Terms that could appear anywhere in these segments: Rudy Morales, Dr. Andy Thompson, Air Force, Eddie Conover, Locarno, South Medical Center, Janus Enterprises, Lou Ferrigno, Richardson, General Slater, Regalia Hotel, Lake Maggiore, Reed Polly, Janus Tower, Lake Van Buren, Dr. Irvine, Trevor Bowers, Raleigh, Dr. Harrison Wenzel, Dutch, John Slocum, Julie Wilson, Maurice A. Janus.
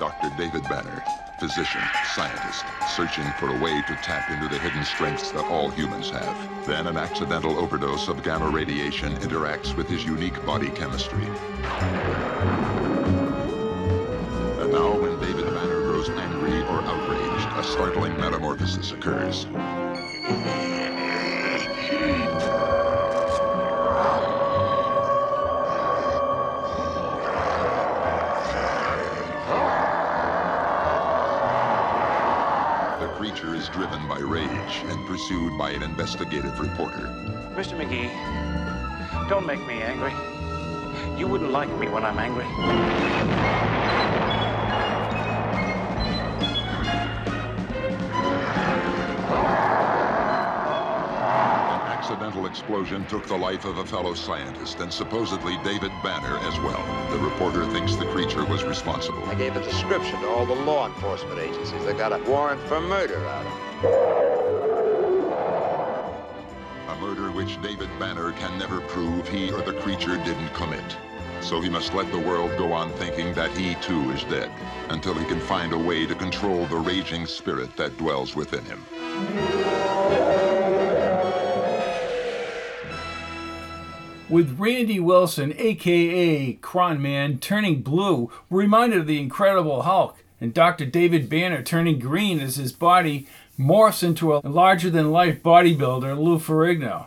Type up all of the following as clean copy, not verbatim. Dr. David Banner, physician, scientist, searching for a way to tap into the hidden strengths that all humans have. Then an accidental overdose of gamma radiation interacts with his unique body chemistry. And now when David Banner grows angry or outraged, a startling metamorphosis occurs. Is driven by rage and pursued by an investigative reporter. Mr. McGee, don't make me angry. You wouldn't like me when I'm angry. An accidental explosion took the life of a fellow scientist and supposedly David Banner as well. The reporter thinks the creature was responsible. I gave a description to all the law enforcement agencies. They got a warrant for murder out of it. A murder which David Banner can never prove he or the creature didn't commit. So he must let the world go on thinking that he too is dead until he can find a way to control the raging spirit that dwells within him. With Randy Wilson, a.k.a. Kron Man, turning blue, we're reminded of the Incredible Hulk, and Dr. David Banner turning green as his body morphs into a larger-than-life bodybuilder, Lou Ferrigno.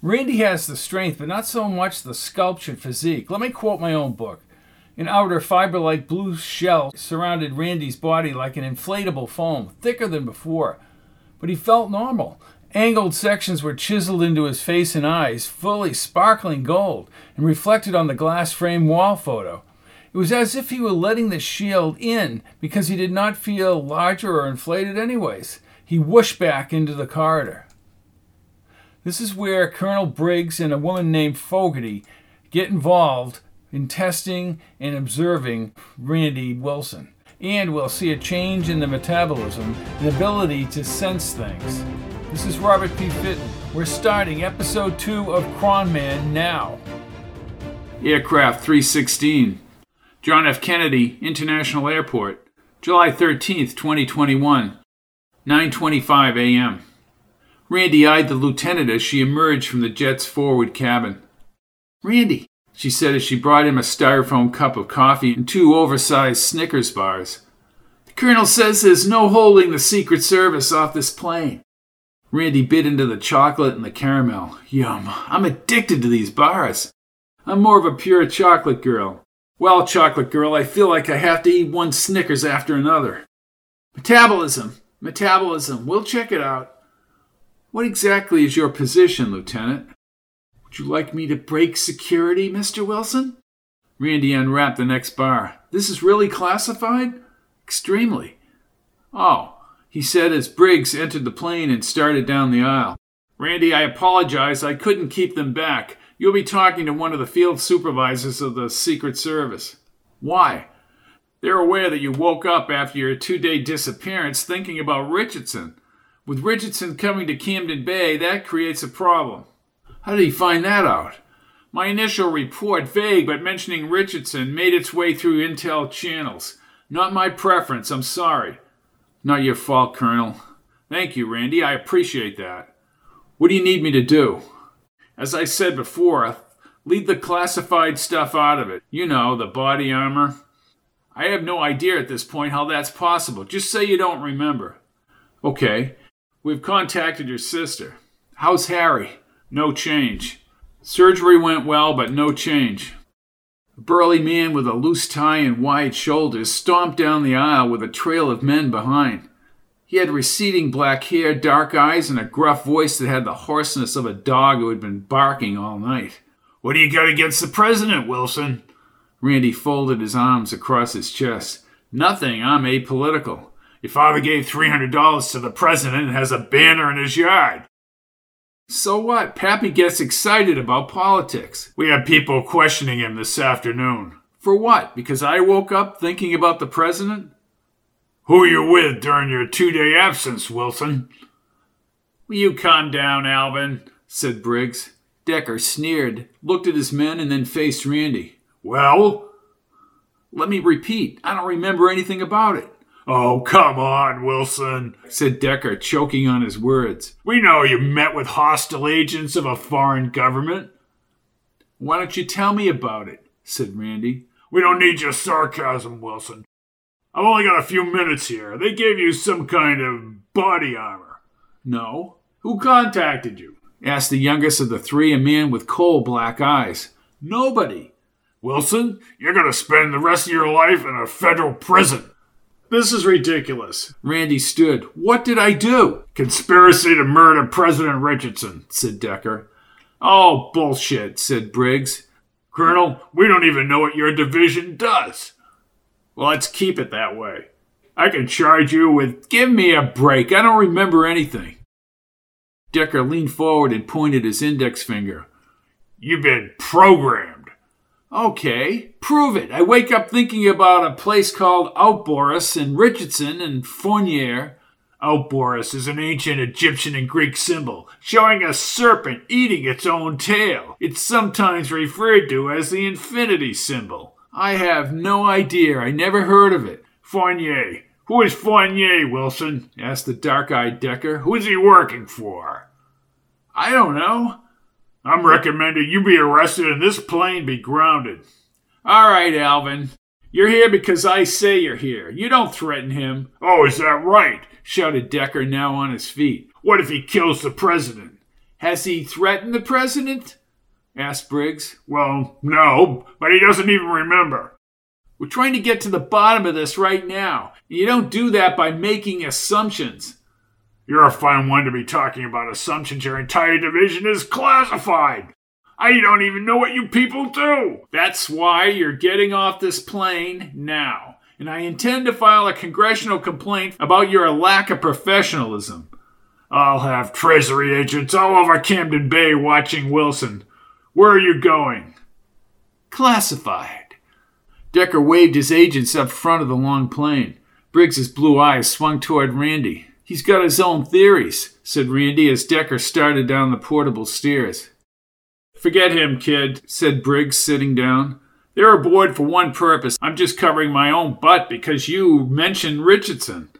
Randy has the strength, but not so much the sculptured physique. Let me quote my own book. An outer fiber-like blue shell surrounded Randy's body like an inflatable foam, thicker than before, but he felt normal. Angled sections were chiseled into his face and eyes, fully sparkling gold, and reflected on the glass frame wall photo. It was as if he were letting the shield in because he did not feel larger or inflated anyways. He whooshed back into the corridor. This is where Colonel Briggs and a woman named Fogarty get involved in testing and observing Randy Wilson. And we'll see a change in the metabolism and ability to sense things. This is Robert P. Fitton. We're starting Episode 2 of Kron Man now. Aircraft 316. John F. Kennedy International Airport, July 13th, 2021, 9:25 a.m. Randy eyed the lieutenant as she emerged from the jet's forward cabin. "Randy," she said as she brought him a styrofoam cup of coffee and two oversized Snickers bars. "The colonel says there's no holding the Secret Service off this plane." Randy bit into the chocolate and the caramel. "Yum. I'm addicted to these bars. I'm more of a pure chocolate girl. Well, chocolate girl, I feel like I have to eat one Snickers after another." Metabolism. We'll check it out. "What exactly is your position, Lieutenant?" "Would you like me to break security, Mr. Wilson?" Randy unwrapped the next bar. "This is really classified?" "Extremely." "Oh," he said as Briggs entered the plane and started down the aisle. "Randy, I apologize. I couldn't keep them back. You'll be talking to one of the field supervisors of the Secret Service." "Why?" "They're aware that you woke up after your two-day disappearance thinking about Richardson. With Richardson coming to Camden Bay, that creates a problem." "How did he find that out?" "My initial report, vague but mentioning Richardson, made its way through intel channels. Not my preference. I'm sorry." "Not your fault, Colonel." "Thank you, Randy. I appreciate that." "What do you need me to do?" "As I said before, leave the classified stuff out of it. You know, the body armor." "I have no idea at this point how that's possible. Just say you don't remember." "Okay. We've contacted your sister." "How's Harry?" "No change. Surgery went well, but no change." A burly man with a loose tie and wide shoulders stomped down the aisle with a trail of men behind. He had receding black hair, dark eyes, and a gruff voice that had the hoarseness of a dog who had been barking all night. "What do you got against the president, Wilson?" Randy folded his arms across his chest. "Nothing. I'm apolitical. Your father gave $300 to the president and has a banner in his yard. So what? Pappy gets excited about politics. We have people questioning him this afternoon. For what? Because I woke up thinking about the president? Who are you with during your 2-day absence, Wilson? Will you calm down, Alvin? Said Briggs. Decker sneered, looked at his men, and then faced Randy. Well? Let me repeat. I don't remember anything about it. Oh, come on, Wilson, said Decker, choking on his words. We know you met with hostile agents of a foreign government. Why don't you tell me about it, said Randy. We don't need your sarcasm, Wilson. I've only got a few minutes here. They gave you some kind of body armor. No. Who contacted you? Asked the youngest of the three, a man with coal black eyes. Nobody. Wilson, you're going to spend the rest of your life in a federal prison. This is ridiculous. Randy stood. What did I do? Conspiracy to murder President Richardson, said Decker. Oh, bullshit, said Briggs. Colonel, we don't even know what your division does. Well, let's keep it that way. I can charge you with... Give me a break. I don't remember anything. Decker leaned forward and pointed his index finger. You've been programmed. Okay, prove it. I wake up thinking about a place called Ouroboros and Richardson and Fournier. Ouroboros is an ancient Egyptian and Greek symbol, showing a serpent eating its own tail. It's sometimes referred to as the infinity symbol. I have no idea. I never heard of it. Fournier. Who is Fournier, Wilson? Asked the dark-eyed Decker. Who is he working for? I don't know. I'm recommending you be arrested and this plane be grounded. All right, Alvin. You're here because I say you're here. You don't threaten him. Oh, is that right? Shouted Decker, now on his feet. What if he kills the president? Has he threatened the president? Asked Briggs. Well, no, but he doesn't even remember. We're trying to get to the bottom of this right now. You don't do that by making assumptions. You're a fine one to be talking about assumptions. Your entire division is classified. I don't even know what you people do. That's why you're getting off this plane now. And I intend to file a congressional complaint about your lack of professionalism. I'll have treasury agents all over Camden Bay watching Wilson. Where are you going? Classified. Decker waved his agents up front of the long plane. Briggs's blue eyes swung toward Randy. He's got his own theories, said Randy as Decker started down the portable stairs. Forget him, kid, said Briggs, sitting down. They're aboard for one purpose. I'm just covering my own butt because you mentioned Richardson.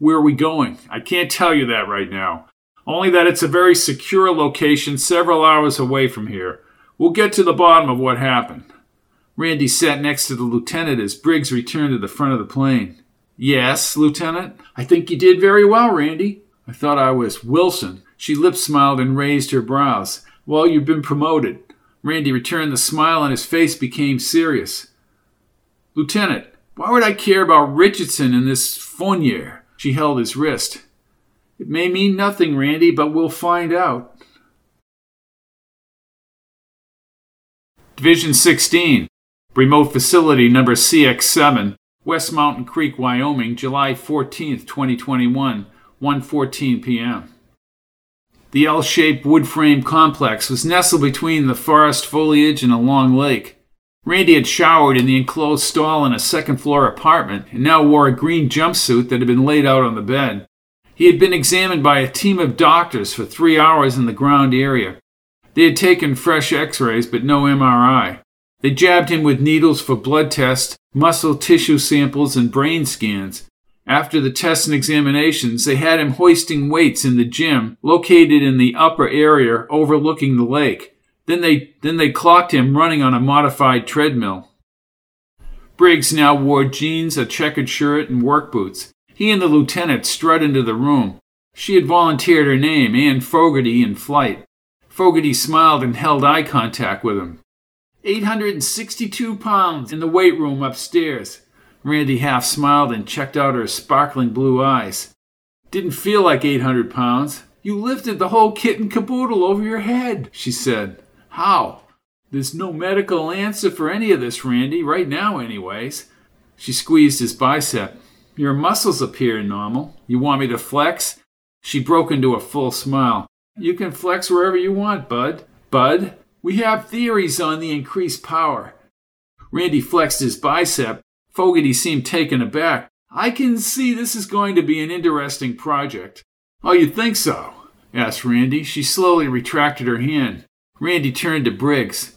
Where are we going? I can't tell you that right now. Only that it's a very secure location several hours away from here. We'll get to the bottom of what happened. Randy sat next to the lieutenant as Briggs returned to the front of the plane. Yes, Lieutenant. I think you did very well, Randy. I thought I was Wilson. She lip-smiled and raised her brows. Well, you've been promoted. Randy returned the smile and his face became serious. Lieutenant, why would I care about Richardson and this Fournier? She held his wrist. It may mean nothing, Randy, but we'll find out. Division 16, Remote Facility Number CX-7. West Mountain Creek, Wyoming, July 14, 2021, 1:14 p.m. The L-shaped wood frame complex was nestled between the forest foliage and a long lake. Randy had showered in the enclosed stall in a second-floor apartment and now wore a green jumpsuit that had been laid out on the bed. He had been examined by a team of doctors for 3 hours in the ground area. They had taken fresh x-rays but no MRI. They jabbed him with needles for blood tests, muscle tissue samples, and brain scans. After the tests and examinations, they had him hoisting weights in the gym located in the upper area overlooking the lake. Then they clocked him running on a modified treadmill. Briggs now wore jeans, a checkered shirt, and work boots. He and the lieutenant strutted into the room. She had volunteered her name, Ann Fogarty, in flight. Fogarty smiled and held eye contact with him. 862 pounds in the weight room upstairs. Randy half smiled and checked out her sparkling blue eyes. Didn't feel like 800 pounds. You lifted the whole kit and caboodle over your head, she said. How? There's no medical answer for any of this, Randy, right now anyways. She squeezed his bicep. Your muscles appear normal. You want me to flex? She broke into a full smile. You can flex wherever you want, Bud. Bud, we have theories on the increased power. Randy flexed his bicep. Fogarty seemed taken aback. I can see this is going to be an interesting project. Oh, you think so? Asked Randy. She slowly retracted her hand. Randy turned to Briggs.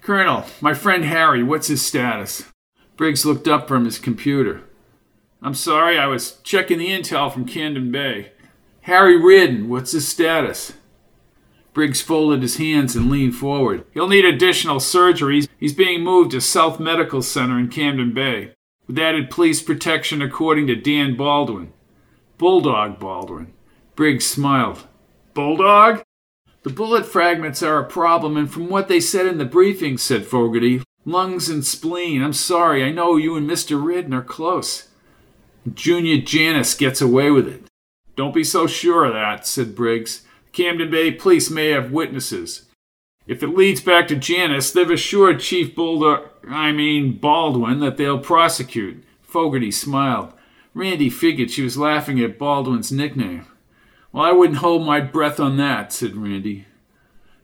Colonel, my friend Harry, what's his status? Briggs looked up from his computer. I'm sorry, I was checking the intel from Camden Bay. Harry Ridden, what's his status? Briggs folded his hands and leaned forward. He'll need additional surgeries. He's being moved to South Medical Center in Camden Bay, with added police protection according to Dan Baldwin. Bulldog Baldwin. Briggs smiled. Bulldog? The bullet fragments are a problem, and from what they said in the briefing, said Fogarty, lungs and spleen. I'm sorry, I know you and Mr. Ridden are close. Junior Janus gets away with it. Don't be so sure of that, said Briggs. Camden Bay police may have witnesses. If it leads back to Janus, they've assured Chief Baldwin, that they'll prosecute. Fogarty smiled. Randy figured she was laughing at Baldwin's nickname. Well, I wouldn't hold my breath on that, said Randy.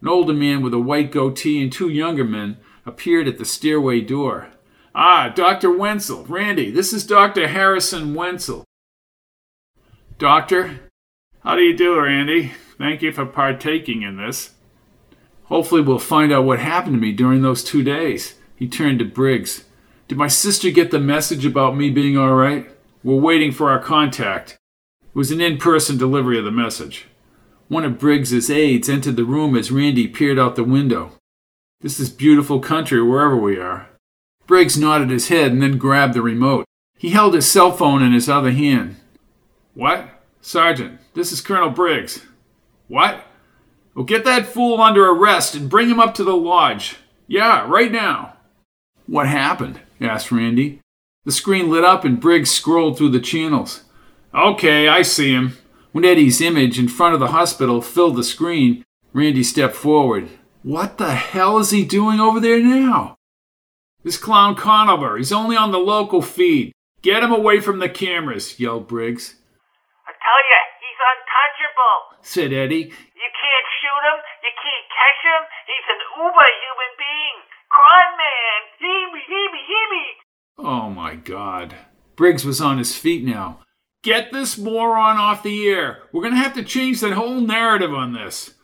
An older man with a white goatee and two younger men appeared at the stairway door. Ah, Dr. Wenzel. Randy, this is Dr. Harrison Wenzel. Doctor? How do you do, Randy? Thank you for partaking in this. Hopefully we'll find out what happened to me during those 2 days. He turned to Briggs. Did my sister get the message about me being all right? We're waiting for our contact. It was an in-person delivery of the message. One of Briggs's aides entered the room as Randy peered out the window. This is beautiful country wherever we are. Briggs nodded his head and then grabbed the remote. He held his cell phone in his other hand. What? Sergeant, this is Colonel Briggs. What? Well, get that fool under arrest and bring him up to the lodge. Yeah, right now. What happened? Asked Randy. The screen lit up and Briggs scrolled through the channels. Okay, I see him. When Eddie's image in front of the hospital filled the screen, Randy stepped forward. What the hell is he doing over there now? This clown Conover, he's only on the local feed. Get him away from the cameras, yelled Briggs. I tell you, he's untouchable, said Eddie. You can't shoot him, you can't catch him, he's an uber human being. Kron Man, he me. Oh my God. Briggs was on his feet now. Get this moron off the air. We're going to have to change that whole narrative on this.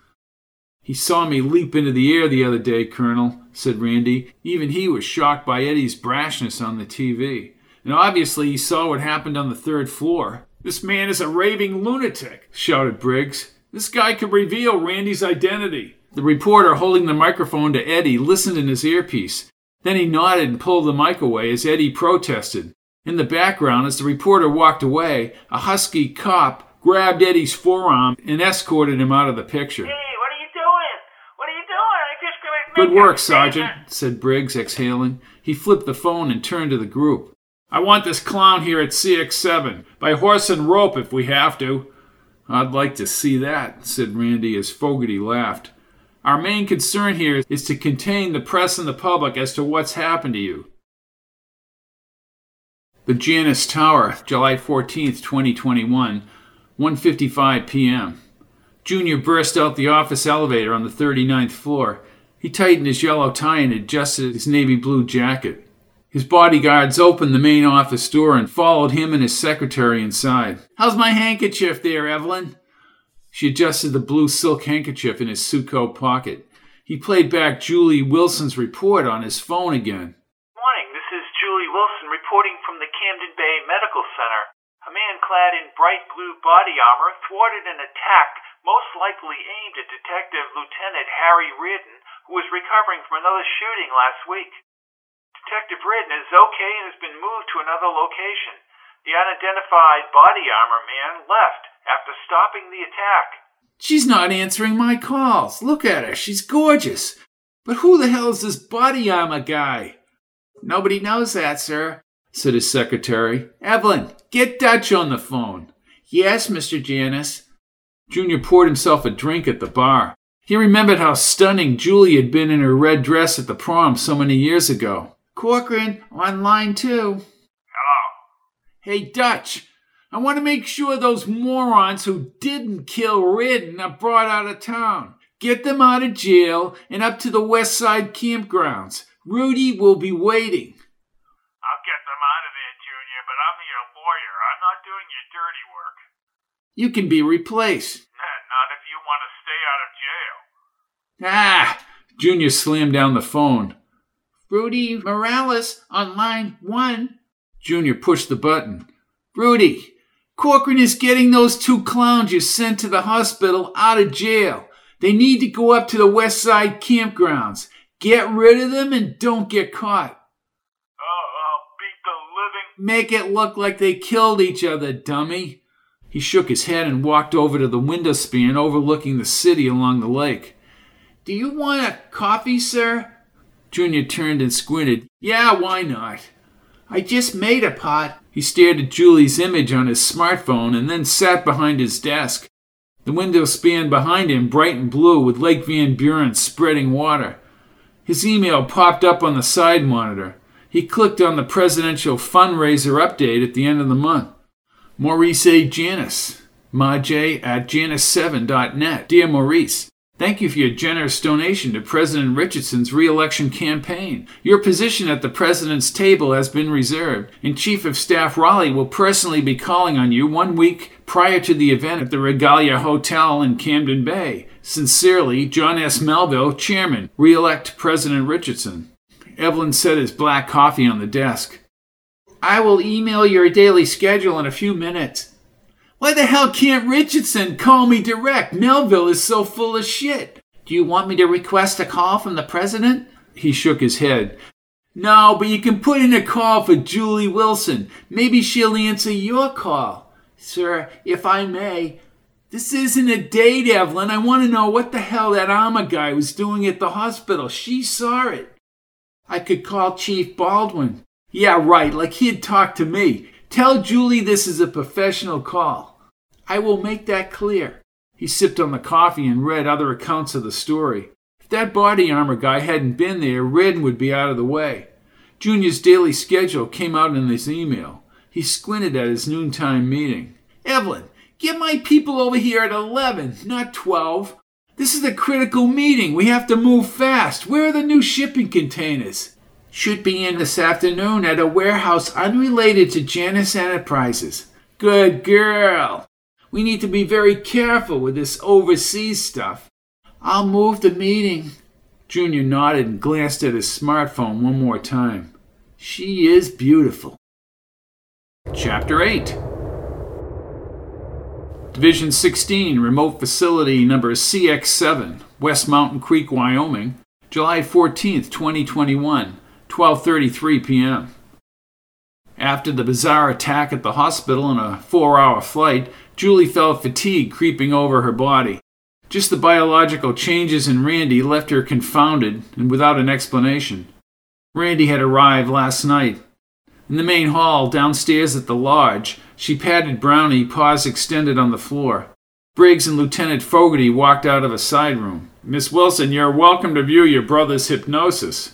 He saw me leap into the air the other day, Colonel, said Randy. Even he was shocked by Eddie's brashness on the TV. And obviously he saw what happened on the third floor. This man is a raving lunatic, shouted Briggs. This guy could reveal Randy's identity. The reporter holding the microphone to Eddie listened in his earpiece. Then he nodded and pulled the mic away as Eddie protested. In the background, as the reporter walked away, a husky cop grabbed Eddie's forearm and escorted him out of the picture. Hey, what are you doing? I just couldn't make it. Good work, Sergeant, said Briggs, exhaling. He flipped the phone and turned to the group. I want this clown here at CX-7, by horse and rope if we have to. I'd like to see that, said Randy as Fogarty laughed. Our main concern here is to contain the press and the public as to what's happened to you. The Janus Tower, July 14, 2021, 1:55 p.m. Junior burst out the office elevator on the 39th floor. He tightened his yellow tie and adjusted his navy blue jacket. His bodyguards opened the main office door and followed him and his secretary inside. How's my handkerchief there, Evelyn? She adjusted the blue silk handkerchief in his suit coat pocket. He played back Julie Wilson's report on his phone again. Reporting from the Camden Bay Medical Center, a man clad in bright blue body armor thwarted an attack most likely aimed at Detective Lieutenant Harry Ridden, who was recovering from another shooting last week. Detective Ridden is okay and has been moved to another location. The unidentified body armor man left after stopping the attack. She's not answering my calls. Look at her. She's gorgeous. But who the hell is this body armor guy? Nobody knows that, sir, said his secretary. Evelyn, get Dutch on the phone. Yes, Mr. Janus. Junior poured himself a drink at the bar. He remembered how stunning Julie had been in her red dress at the prom so many years ago. Corcoran, on line 2. Hello. Hey, Dutch, I want to make sure those morons who didn't kill Ridden are brought out of town. Get them out of jail and up to the West Side Campgrounds. Rudy will be waiting. I'll get them out of there, Junior, but I'm your lawyer. I'm not doing your dirty work. You can be replaced. Not if you want to stay out of jail. Junior slammed down the phone. Rudy Morales on line 1. Junior pushed the button. Rudy, Corcoran is getting those two clowns you sent to the hospital out of jail. They need to go up to the West Side Campgrounds. Get rid of them and don't get caught. Oh, I'll beat the living. Make it look like they killed each other, dummy. He shook his head and walked over to the window span overlooking the city along the lake. Do you want a coffee, sir? Junior turned and squinted. Yeah, why not? I just made a pot. He stared at Julie's image on his smartphone and then sat behind his desk. The window span behind him bright and blue with Lake Van Buren spreading water. His email popped up on the side monitor. He clicked on the presidential fundraiser update at the end of the month. Maurice A. Janus, maje@janus7.net. Dear Maurice, thank you for your generous donation to President Richardson's re-election campaign. Your position at the President's table has been reserved, and Chief of Staff Raleigh will personally be calling on you 1 week prior to the event at the Regalia Hotel in Camden Bay. Sincerely, John S. Melville, Chairman, re-elect President Richardson. Evelyn set his black coffee on the desk. I will email your daily schedule in a few minutes. Why the hell can't Richardson call me direct? Melville is so full of shit. Do you want me to request a call from the president? He shook his head. No, but you can put in a call for Julie Wilson. Maybe she'll answer your call. Sir, if I may. This isn't a date, Evelyn. I want to know what the hell that Alma guy was doing at the hospital. She saw it. I could call Chief Baldwin. Yeah, right, like he'd talk to me. Tell Julie this is a professional call. I will make that clear. He sipped on the coffee and read other accounts of the story. If that body armor guy hadn't been there, Red would be out of the way. Junior's daily schedule came out in his email. He squinted at his noontime meeting. Evelyn, get my people over here at 11, not 12. This is a critical meeting. We have to move fast. Where are the new shipping containers? Should be in this afternoon at a warehouse unrelated to Janus Enterprises. Good girl. We need to be very careful with this overseas stuff. I'll move the meeting. Junior nodded and glanced at his smartphone one more time. She is beautiful. Chapter 8. Division 16, Remote Facility Number CX-7, West Mountain Creek, Wyoming, July 14, 2021. 12:33 p.m. After the bizarre attack at the hospital and a 4-hour flight, Julie felt fatigue creeping over her body. Just the biological changes in Randy left her confounded and without an explanation. Randy had arrived last night. In the main hall, downstairs at the lodge, she patted Brownie, paws extended on the floor. Briggs and Lieutenant Fogarty walked out of a side room. Miss Wilson, you're welcome to view your brother's hypnosis.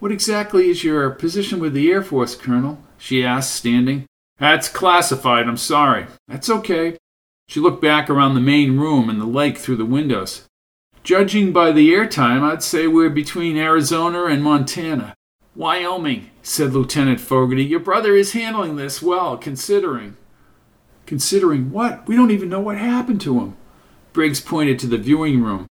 What exactly is your position with the Air Force, Colonel? She asked, standing. That's classified, I'm sorry. That's okay. She looked back around the main room and the lake through the windows. Judging by the airtime, I'd say we're between Arizona and Montana. Wyoming, said Lieutenant Fogarty. Your brother is handling this well, considering. Considering what? We don't even know what happened to him. Briggs pointed to the viewing room.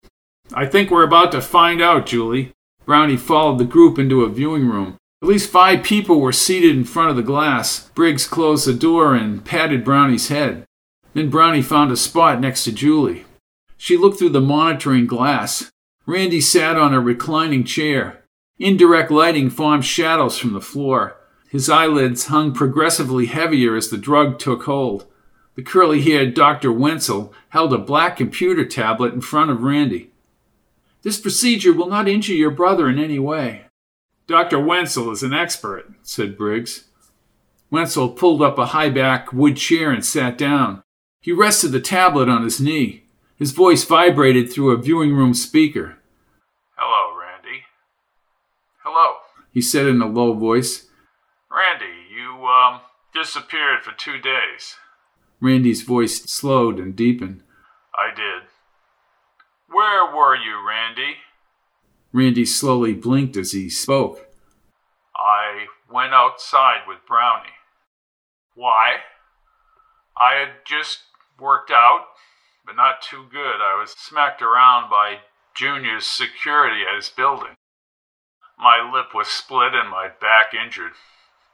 I think we're about to find out, Julie. Brownie followed the group into a viewing room. At least 5 people were seated in front of the glass. Briggs closed the door and patted Brownie's head. Then Brownie found a spot next to Julie. She looked through the monitoring glass. Randy sat on a reclining chair. Indirect lighting formed shadows from the floor. His eyelids hung progressively heavier as the drug took hold. The curly-haired Dr. Wenzel held a black computer tablet in front of Randy. This procedure will not injure your brother in any way. Dr. Wenzel is an expert, said Briggs. Wenzel pulled up a high-back wood chair and sat down. He rested the tablet on his knee. His voice vibrated through a viewing room speaker. Hello, Randy. Hello, he said in a low voice. Randy, you, disappeared for 2 days. Randy's voice slowed and deepened. I did. Where were you, Randy? Randy slowly blinked as he spoke. I went outside with Brownie. Why? I had just worked out, but not too good. I was smacked around by Junior's security at his building. My lip was split and my back injured.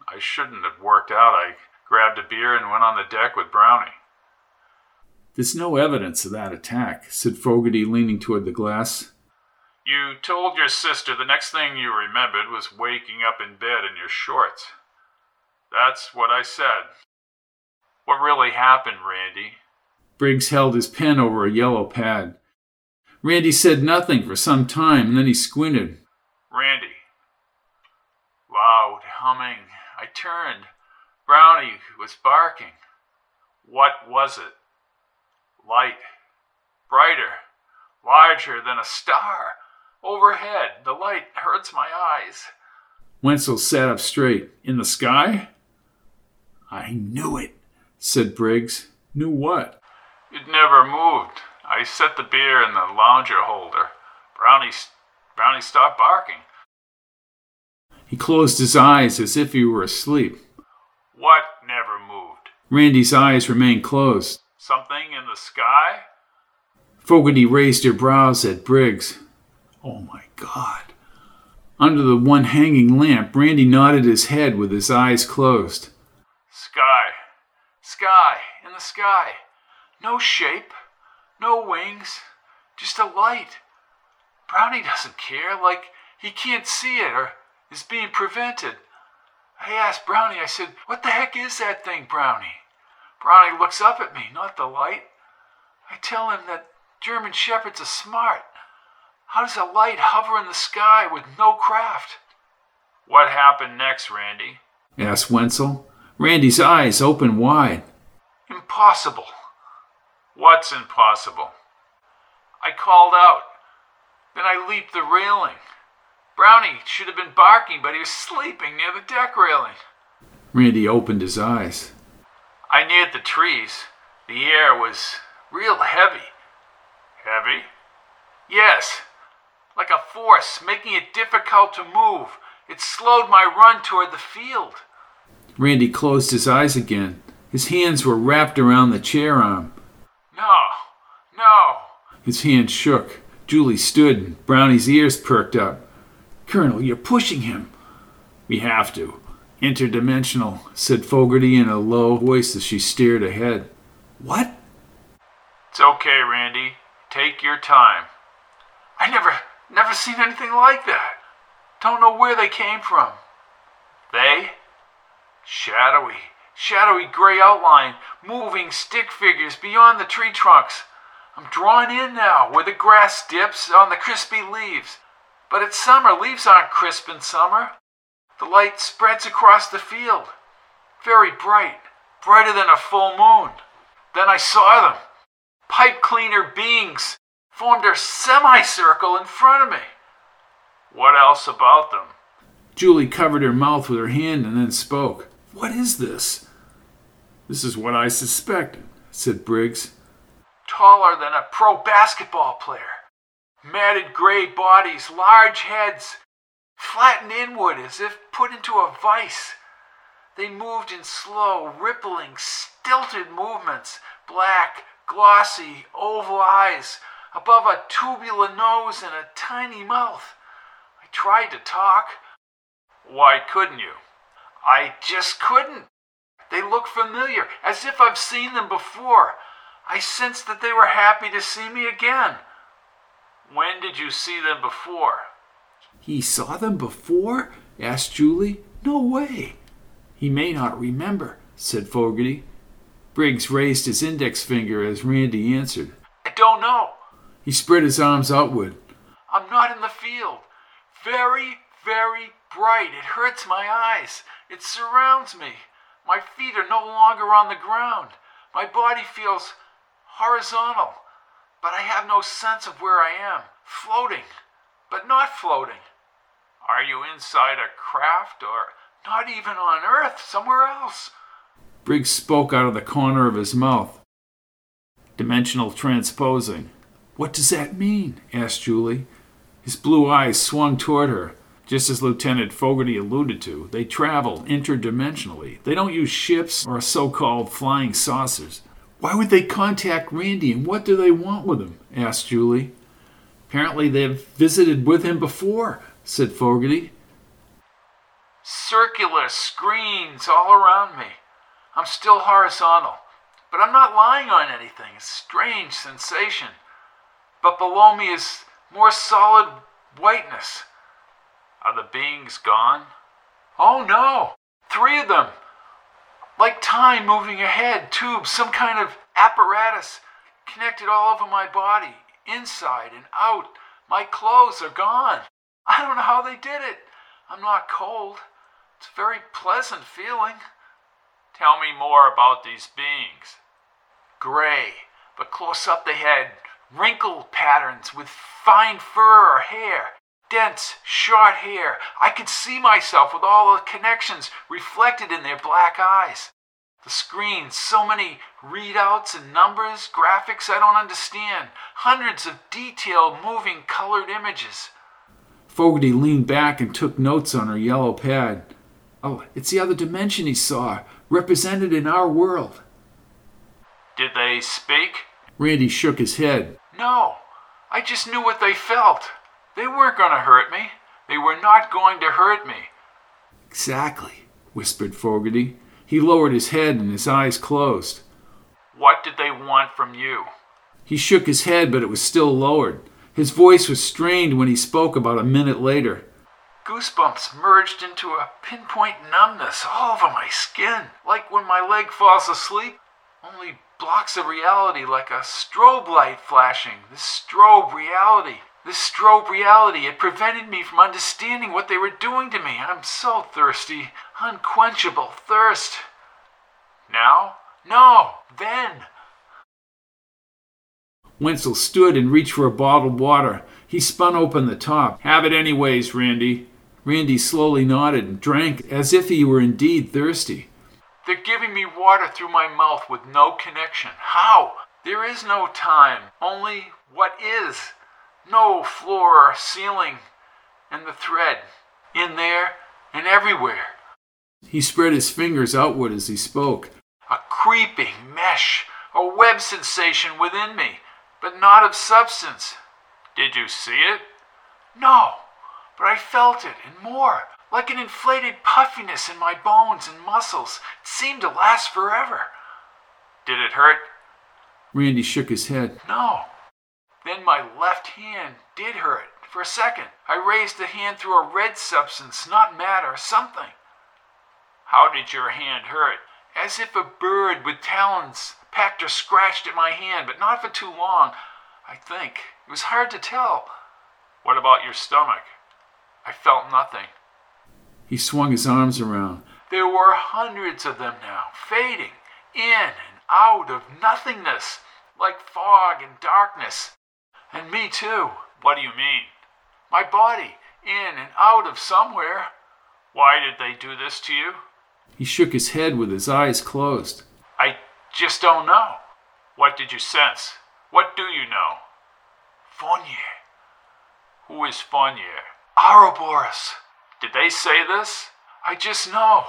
I shouldn't have worked out. I grabbed a beer and went on the deck with Brownie. There's no evidence of that attack, said Fogarty, leaning toward the glass. You told your sister the next thing you remembered was waking up in bed in your shorts. That's what I said. What really happened, Randy? Briggs held his pen over a yellow pad. Randy said nothing for some time, and then he squinted. Randy. Loud humming. I turned. Brownie was barking. What was it? Light. Brighter. Larger than a star. Overhead. The light hurts my eyes. Wenzel sat up straight. In the sky? I knew it, said Briggs. Knew what? It never moved. I set the beer in the lounger holder. Brownie stopped barking. He closed his eyes as if he were asleep. What never moved? Randy's eyes remained closed. Something in the sky? Fogarty raised her brows at Briggs. Oh my God. Under the one hanging lamp, Randy nodded his head with his eyes closed. Sky. Sky. In the sky. No shape. No wings. Just a light. Brownie doesn't care, like he can't see it or is being prevented. I asked Brownie, I said, what the heck is that thing, Brownie? Brownie looks up at me, not the light. I tell him that German shepherds are smart. How does a light hover in the sky with no craft? What happened next, Randy? Asked Wenzel. Randy's eyes opened wide. Impossible. What's impossible? I called out. Then I leaped the railing. Brownie should have been barking, but he was sleeping near the deck railing. Randy opened his eyes. I neared the trees. The air was real heavy. Heavy? Yes. Like a force, making it difficult to move. It slowed my run toward the field. Randy closed his eyes again. His hands were wrapped around the chair arm. No. No. His hands shook. Julie stood, and Brownie's ears perked up. Colonel, you're pushing him. We have to. Interdimensional, said Fogarty in a low voice as she stared ahead. What? It's okay, Randy. Take your time. I never seen anything like that. Don't know where they came from. They? Shadowy gray outline, moving stick figures beyond the tree trunks. I'm drawn in now, where the grass dips on the crispy leaves. But it's summer. Leaves aren't crisp in summer. The light spreads across the field. Very bright. Brighter than a full moon. Then I saw them. Pipe cleaner beings formed a semicircle in front of me. What else about them? Julie covered her mouth with her hand and then spoke. What is this? This is what I suspected, said Briggs. Taller than a pro basketball player. Matted gray bodies, large heads, flattened inward as if put into a vice. They moved in slow, rippling, stilted movements, black, glossy, oval eyes, above a tubular nose and a tiny mouth. I tried to talk. Why couldn't you? I just couldn't. They looked familiar, as if I've seen them before. I sensed that they were happy to see me again. When did you see them before? He saw them before? Asked Julie. No way. He may not remember, said Fogarty. Briggs raised his index finger as Randy answered. I don't know. He spread his arms outward. I'm not in the field. Very, very bright. It hurts my eyes. It surrounds me. My feet are no longer on the ground. My body feels horizontal. But I have no sense of where I am. Floating, but not floating. Are you inside a craft or not even on Earth, somewhere else? Briggs spoke out of the corner of his mouth. Dimensional transposing. What does that mean? Asked Julie. His blue eyes swung toward her. Just as Lieutenant Fogarty alluded to, they travel interdimensionally. They don't use ships or so-called flying saucers. Why would they contact Randy, and what do they want with him? Asked Julie. Apparently they've visited with him before, said Fogarty. Circular screens all around me. I'm still horizontal, but I'm not lying on anything. It's a strange sensation. But below me is more solid whiteness. Are the beings gone? Oh no! 3 of them! Like time moving ahead, tubes, some kind of apparatus connected all over my body, inside and out. My clothes are gone. I don't know how they did it. I'm not cold. It's a very pleasant feeling. Tell me more about these beings. Gray, but close up they had wrinkle patterns with fine fur or hair. Dense, short hair. I could see myself with all the connections reflected in their black eyes. The screen, so many readouts and numbers, graphics I don't understand. Hundreds of detailed, moving, colored images. Fogarty leaned back and took notes on her yellow pad. Oh, it's the other dimension he saw, represented in our world. Did they speak? Randy shook his head. No, I just knew what they felt. They weren't going to hurt me. They were not going to hurt me. Exactly, whispered Fogarty. He lowered his head and his eyes closed. What did they want from you? He shook his head, but it was still lowered. His voice was strained when he spoke about a minute later. Goosebumps merged into a pinpoint numbness all over my skin, like when my leg falls asleep. Only blocks of reality like a strobe light flashing. This strobe reality, it prevented me from understanding what they were doing to me. I'm so thirsty. Unquenchable thirst. Now? No, then. Wenzel stood and reached for a bottled water. He spun open the top. Have it anyways, Randy. Randy slowly nodded and drank as if he were indeed thirsty. They're giving me water through my mouth with no connection. How? There is no time. Only what is. No floor or ceiling, and the thread, in there and everywhere. He spread his fingers outward as he spoke. A creeping mesh, a web sensation within me, but not of substance. Did you see it? No, but I felt it, and more, like an inflated puffiness in my bones and muscles. It seemed to last forever. Did it hurt? Randy shook his head. No. Then my left hand did hurt. For a second, I raised the hand through a red substance, not matter, something. How did your hand hurt? As if a bird with talons pecked or scratched at my hand, but not for too long, I think. It was hard to tell. What about your stomach? I felt nothing. He swung his arms around. There were hundreds of them now, fading in and out of nothingness, like fog and darkness. And me too. What do you mean? My body, in and out of somewhere. Why did they do this to you? He shook his head with his eyes closed. I just don't know. What did you sense? What do you know? Fournier. Who is Fournier? Ouroboros. Did they say this? I just know.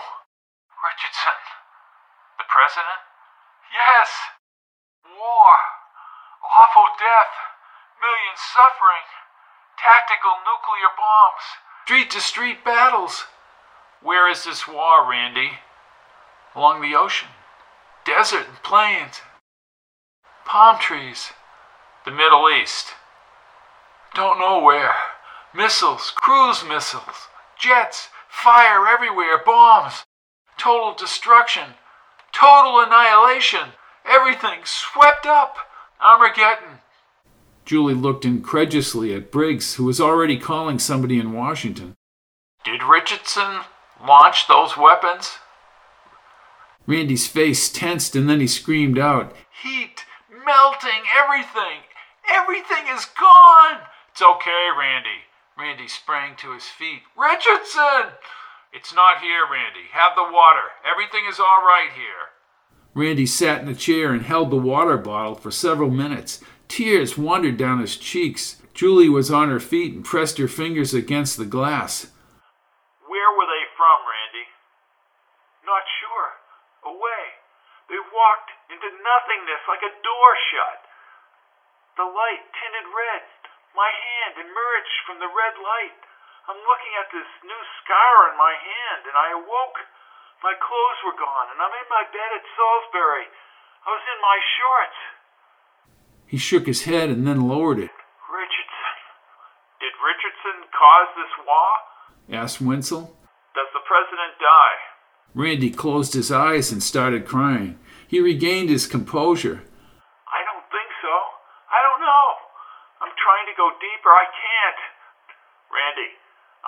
Richardson. The president? Yes. War. Awful death. Million suffering, tactical nuclear bombs, street-to-street battles. Where is this war, Randy? Along the ocean, desert and plains, palm trees, the Middle East. Don't know where. Missiles, cruise missiles, jets, fire everywhere, bombs, total destruction, total annihilation, everything swept up, Armageddon. Julie looked incredulously at Briggs, who was already calling somebody in Washington. Did Richardson launch those weapons? Randy's face tensed, and then he screamed out, Heat! Melting! Everything! Everything is gone! It's okay, Randy. Randy sprang to his feet. Richardson! It's not here, Randy. Have the water. Everything is all right here. Randy sat in a chair and held the water bottle for several minutes. Tears wandered down his cheeks. Julie was on her feet and pressed her fingers against the glass. Where were they from, Randy? Not sure. Away. They walked into nothingness like a door shut. The light tinted red. My hand emerged from the red light. I'm looking at this new scar on my hand, and I awoke. My clothes were gone, and I'm in my bed at Salisbury. I was in my shorts. He shook his head and then lowered it. Richardson. Did Richardson cause this war? Asked Wenzel. Does the president die? Randy closed his eyes and started crying. He regained his composure. I don't think so. I don't know. I'm trying to go deeper. I can't. Randy,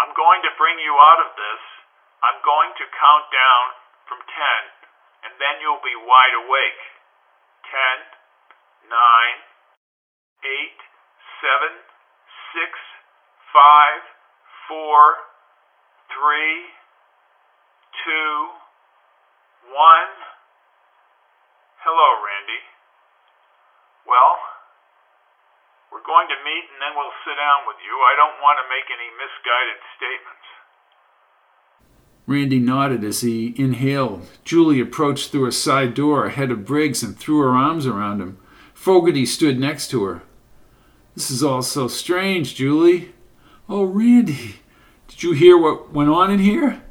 I'm going to bring you out of this. I'm going to count down from 10, and then you'll be wide awake. 10, 9, 8, 7, 6, 5, 4, 3, 2, 1. Hello, Randy. Well, we're going to meet and then we'll sit down with you. I don't want to make any misguided statements. Randy nodded as he inhaled. Julie approached through a side door ahead of Briggs and threw her arms around him. Fogarty stood next to her. This is all so strange, Julie. Oh, Randy, did you hear what went on in here?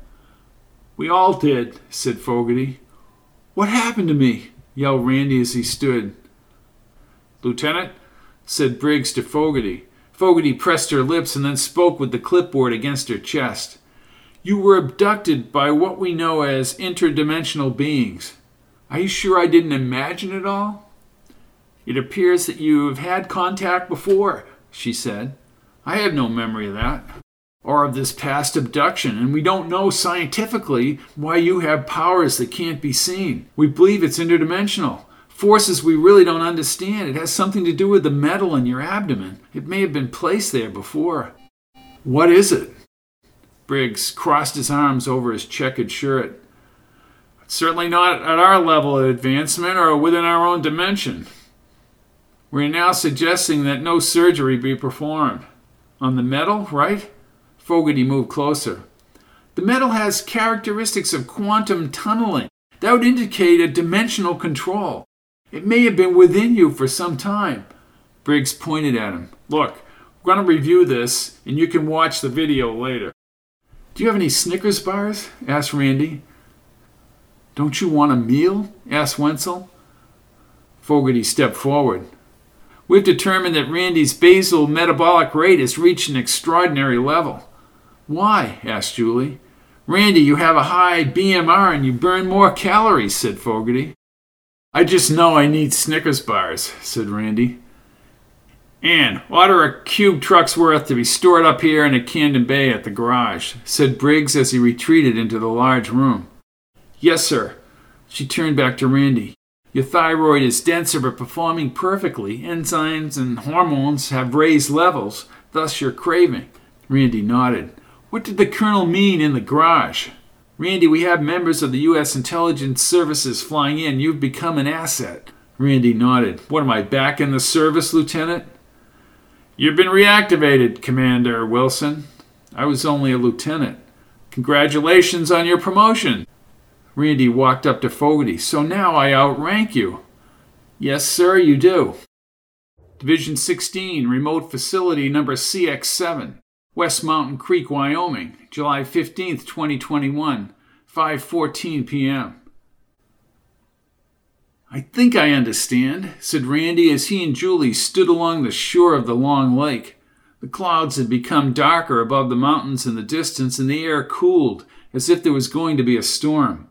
We all did, said Fogarty. What happened to me? Yelled Randy as he stood. Lieutenant, said Briggs to Fogarty. Fogarty pressed her lips and then spoke with the clipboard against her chest. You were abducted by what we know as interdimensional beings. Are you sure I didn't imagine it all? It appears that you have had contact before, she said. I have no memory of that, or of this past abduction, and we don't know scientifically why you have powers that can't be seen. We believe it's interdimensional, forces we really don't understand. It has something to do with the metal in your abdomen. It may have been placed there before. What is it? Briggs crossed his arms over his checkered shirt. Certainly not at our level of advancement or within our own dimension. We're now suggesting that no surgery be performed. On the metal, right? Fogarty moved closer. The metal has characteristics of quantum tunneling. That would indicate a dimensional control. It may have been within you for some time. Briggs pointed at him. Look, we're going to review this, and you can watch the video later. Do you have any Snickers bars? Asked Randy. Don't you want a meal? Asked Wenzel. Fogarty stepped forward. We've determined that Randy's basal metabolic rate has reached an extraordinary level. Why? Asked Julie. Randy, you have a high BMR and you burn more calories, said Fogarty. I just know I need Snickers bars, said Randy. Ann, order a cube truck's worth to be stored up here in a Camden Bay at the garage, said Briggs as he retreated into the large room. Yes, sir. She turned back to Randy. Your thyroid is denser but performing perfectly. Enzymes and hormones have raised levels, thus your craving. Randy nodded. What did the colonel mean in the garage? Randy, we have members of the U.S. Intelligence Services flying in. You've become an asset. Randy nodded. What, am I back in the service, Lieutenant? You've been reactivated, Commander Wilson. I was only a lieutenant. Congratulations on your promotion. Randy walked up to Fogarty. So now I outrank you. Yes, sir, you do. Division 16, Remote Facility Number CX-7, West Mountain Creek, Wyoming, July 15th, 2021, 5:14 p.m. I think I understand, said Randy as he and Julie stood along the shore of the long lake. The clouds had become darker above the mountains in the distance, and the air cooled as if there was going to be a storm.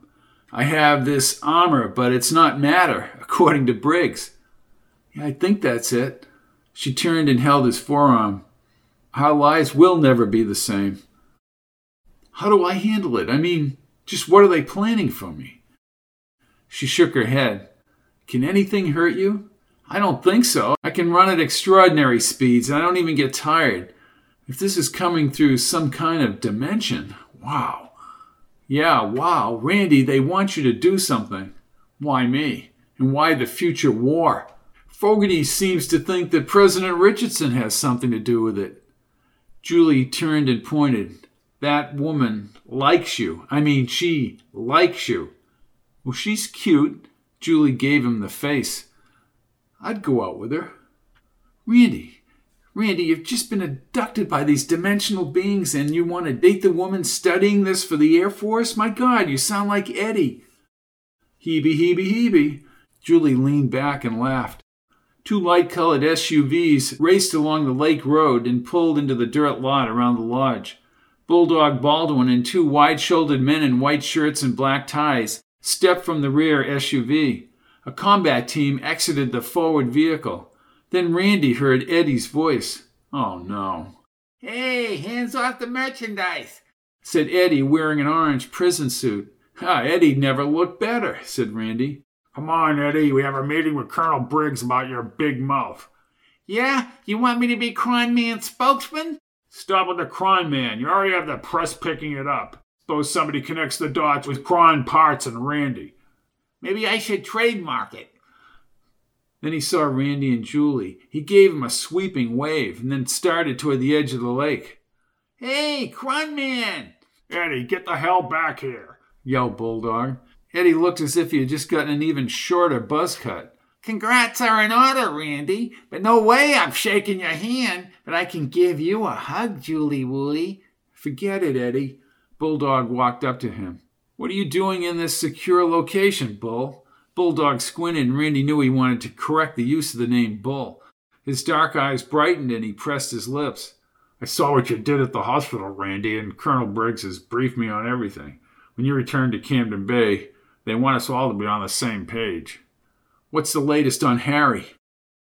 I have this armor, but it's not matter, according to Briggs. Yeah, I think that's it. She turned and held his forearm. Our lives will never be the same. How do I handle it? I mean, just what are they planning for me? She shook her head. Can anything hurt you? I don't think so. I can run at extraordinary speeds, and I don't even get tired. If this is coming through some kind of dimension, wow. Yeah, wow. Randy, they want you to do something. Why me? And why the future war? Fogarty seems to think that President Richardson has something to do with it. Julie turned and pointed. That woman likes you. I mean, she likes you. Well, she's cute. Julie gave him the face. I'd go out with her. Randy, you've just been abducted by these dimensional beings and you want to date the woman studying this for the Air Force? My God, you sound like Eddie. Hebe. Julie leaned back and laughed. Two light-colored SUVs raced along the lake road and pulled into the dirt lot around the lodge. Bulldog Baldwin and two wide-shouldered men in white shirts and black ties stepped from the rear SUV. A combat team exited the forward vehicle. Then Randy heard Eddie's voice. Oh, no. Hey, hands off the merchandise, said Eddie, wearing an orange prison suit. Eddie never looked better, said Randy. Come on, Eddie, we have a meeting with Colonel Briggs about your big mouth. Yeah? You want me to be Kron Man's spokesman? Stop with the Kron Man. You already have the press picking it up. Suppose somebody connects the dots with Kron Parts and Randy. Maybe I should trademark it. Then he saw Randy and Julie. He gave him a sweeping wave and then started toward the edge of the lake. Hey, Kron Man! Eddie, get the hell back here, yelled Bulldog. Eddie looked as if he had just gotten an even shorter buzz cut. Congrats are in order, Randy, but no way I'm shaking your hand, but I can give you a hug, Julie Woolley. Forget it, Eddie. Bulldog walked up to him. What are you doing in this secure location, Bull? Bulldog squinted and Randy knew he wanted to correct the use of the name Bull. His dark eyes brightened and he pressed his lips. I saw what you did at the hospital, Randy, and Colonel Briggs has briefed me on everything. When you return to Camden Bay, they want us all to be on the same page. What's the latest on Harry?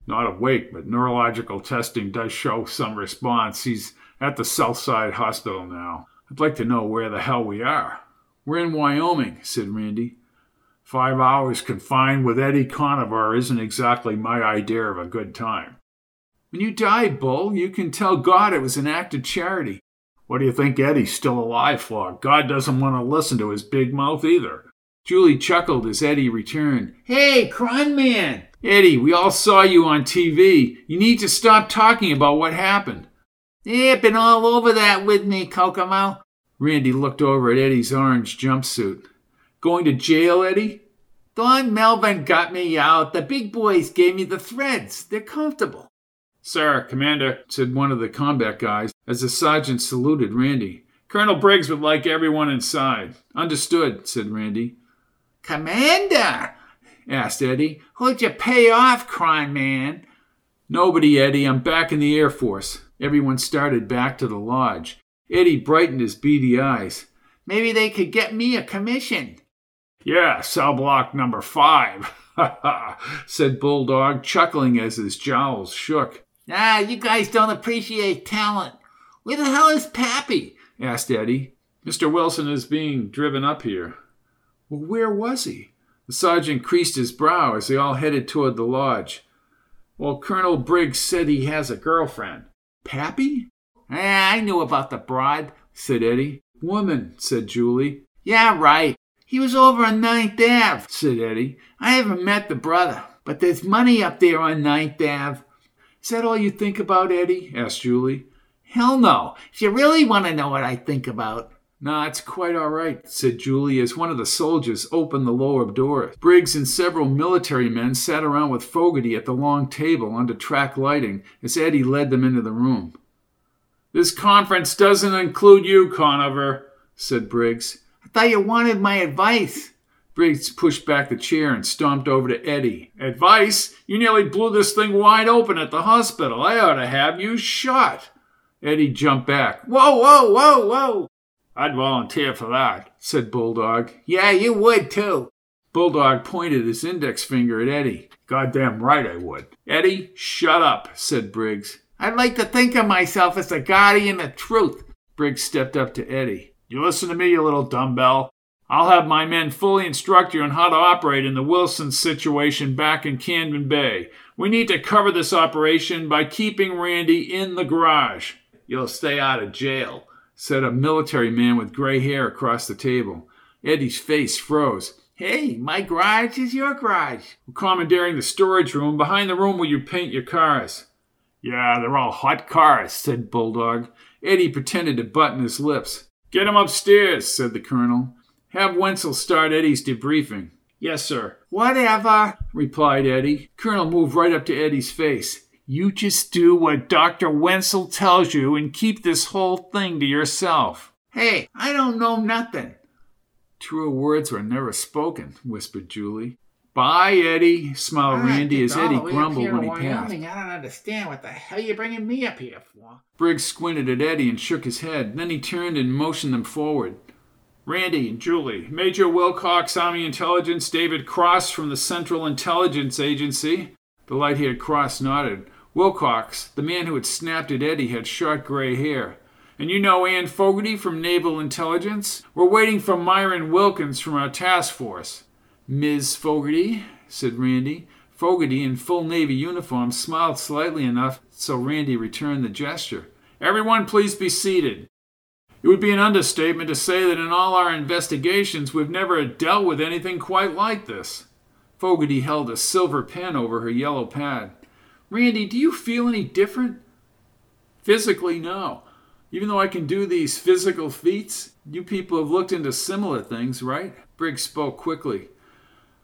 Not awake, but neurological testing does show some response. He's at the Southside Hospital now. I'd like to know where the hell we are. We're in Wyoming, said Randy. 5 hours confined with Eddie Conover isn't exactly my idea of a good time. When you die, Bull, you can tell God it was an act of charity. What do you think Eddie's still alive for? God doesn't want to listen to his big mouth either. Julie chuckled as Eddie returned. Hey, Kron Man! Eddie, we all saw you on TV. You need to stop talking about what happened. Yeah, been all over that with me, Kokomo. Randy looked over at Eddie's orange jumpsuit. Going to jail, Eddie? Don Melvin got me out. The big boys gave me the threads. They're comfortable. Sir, Commander, said one of the combat guys as the sergeant saluted Randy. Colonel Briggs would like everyone inside. Understood, said Randy. Commander, asked Eddie, who'd you pay off, Kron Man? Nobody, Eddie. I'm back in the Air Force. Everyone started back to the lodge. Eddie brightened his beady eyes. Maybe they could get me a commission. Yeah, cell block number 5, said Bulldog, chuckling as his jowls shook. You guys don't appreciate talent. Where the hell is Pappy? Asked Eddie. Mr. Wilson is being driven up here. Well, where was he? The sergeant creased his brow as they all headed toward the lodge. Well, Colonel Briggs said he has a girlfriend. Pappy? I knew about the broad, said Eddie. Woman, said Julie. Yeah, right. He was over on Ninth Ave, said Eddie. I haven't met the brother, but there's money up there on Ninth Ave. Is that all you think about, Eddie? Asked Julie. Hell no. If you really want to know what I think about... Nah, it's quite all right, said Julie as one of the soldiers opened the lower door. Briggs and several military men sat around with Fogarty at the long table under track lighting as Eddie led them into the room. This conference doesn't include you, Conover, said Briggs. I thought you wanted my advice. Briggs pushed back the chair and stomped over to Eddie. Advice? You nearly blew this thing wide open at the hospital. I ought to have you shot. Eddie jumped back. Whoa. I'd volunteer for that, said Bulldog. Yeah, you would, too. Bulldog pointed his index finger at Eddie. Goddamn right I would. Eddie, shut up, said Briggs. I'd like to think of myself as the guardian of truth. Briggs stepped up to Eddie. You listen to me, you little dumbbell. I'll have my men fully instruct you on how to operate in the Wilson situation back in Camden Bay. We need to cover this operation by keeping Randy in the garage. You'll stay out of jail, said a military man with gray hair across the table. Eddie's face froze. Hey, my garage is your garage. We're commandeering the storage room behind the room where you paint your cars. Yeah, they're all hot cars, said Bulldog. Eddie pretended to button his lips. Get him upstairs, said the colonel. Have Wenzel start Eddie's debriefing. Yes, sir. Whatever, replied Eddie. Colonel moved right up to Eddie's face. You just do what Dr. Wenzel tells you and keep this whole thing to yourself. Hey, I don't know nothing. Truer words were never spoken, whispered Julie. Bye, Eddie, smiled Randy as Eddie grumbled when he passed. I don't understand what the hell you're bringing me up here for. Briggs squinted at Eddie and shook his head. Then he turned and motioned them forward. Randy and Julie, Major Wilcox, Army Intelligence, David Cross from the Central Intelligence Agency. The light-haired Cross nodded. Wilcox, the man who had snapped at Eddie, had short gray hair. And you know Ann Fogarty from Naval Intelligence? We're waiting for Myron Wilkins from our task force. Ms. Fogarty, said Randy. Fogarty, in full Navy uniform, smiled slightly enough so Randy returned the gesture. Everyone please be seated. It would be an understatement to say that in all our investigations we've never dealt with anything quite like this. Fogarty held a silver pen over her yellow pad. Randy, do you feel any different? Physically, no. Even though I can do these physical feats, you people have looked into similar things, right? Briggs spoke quickly.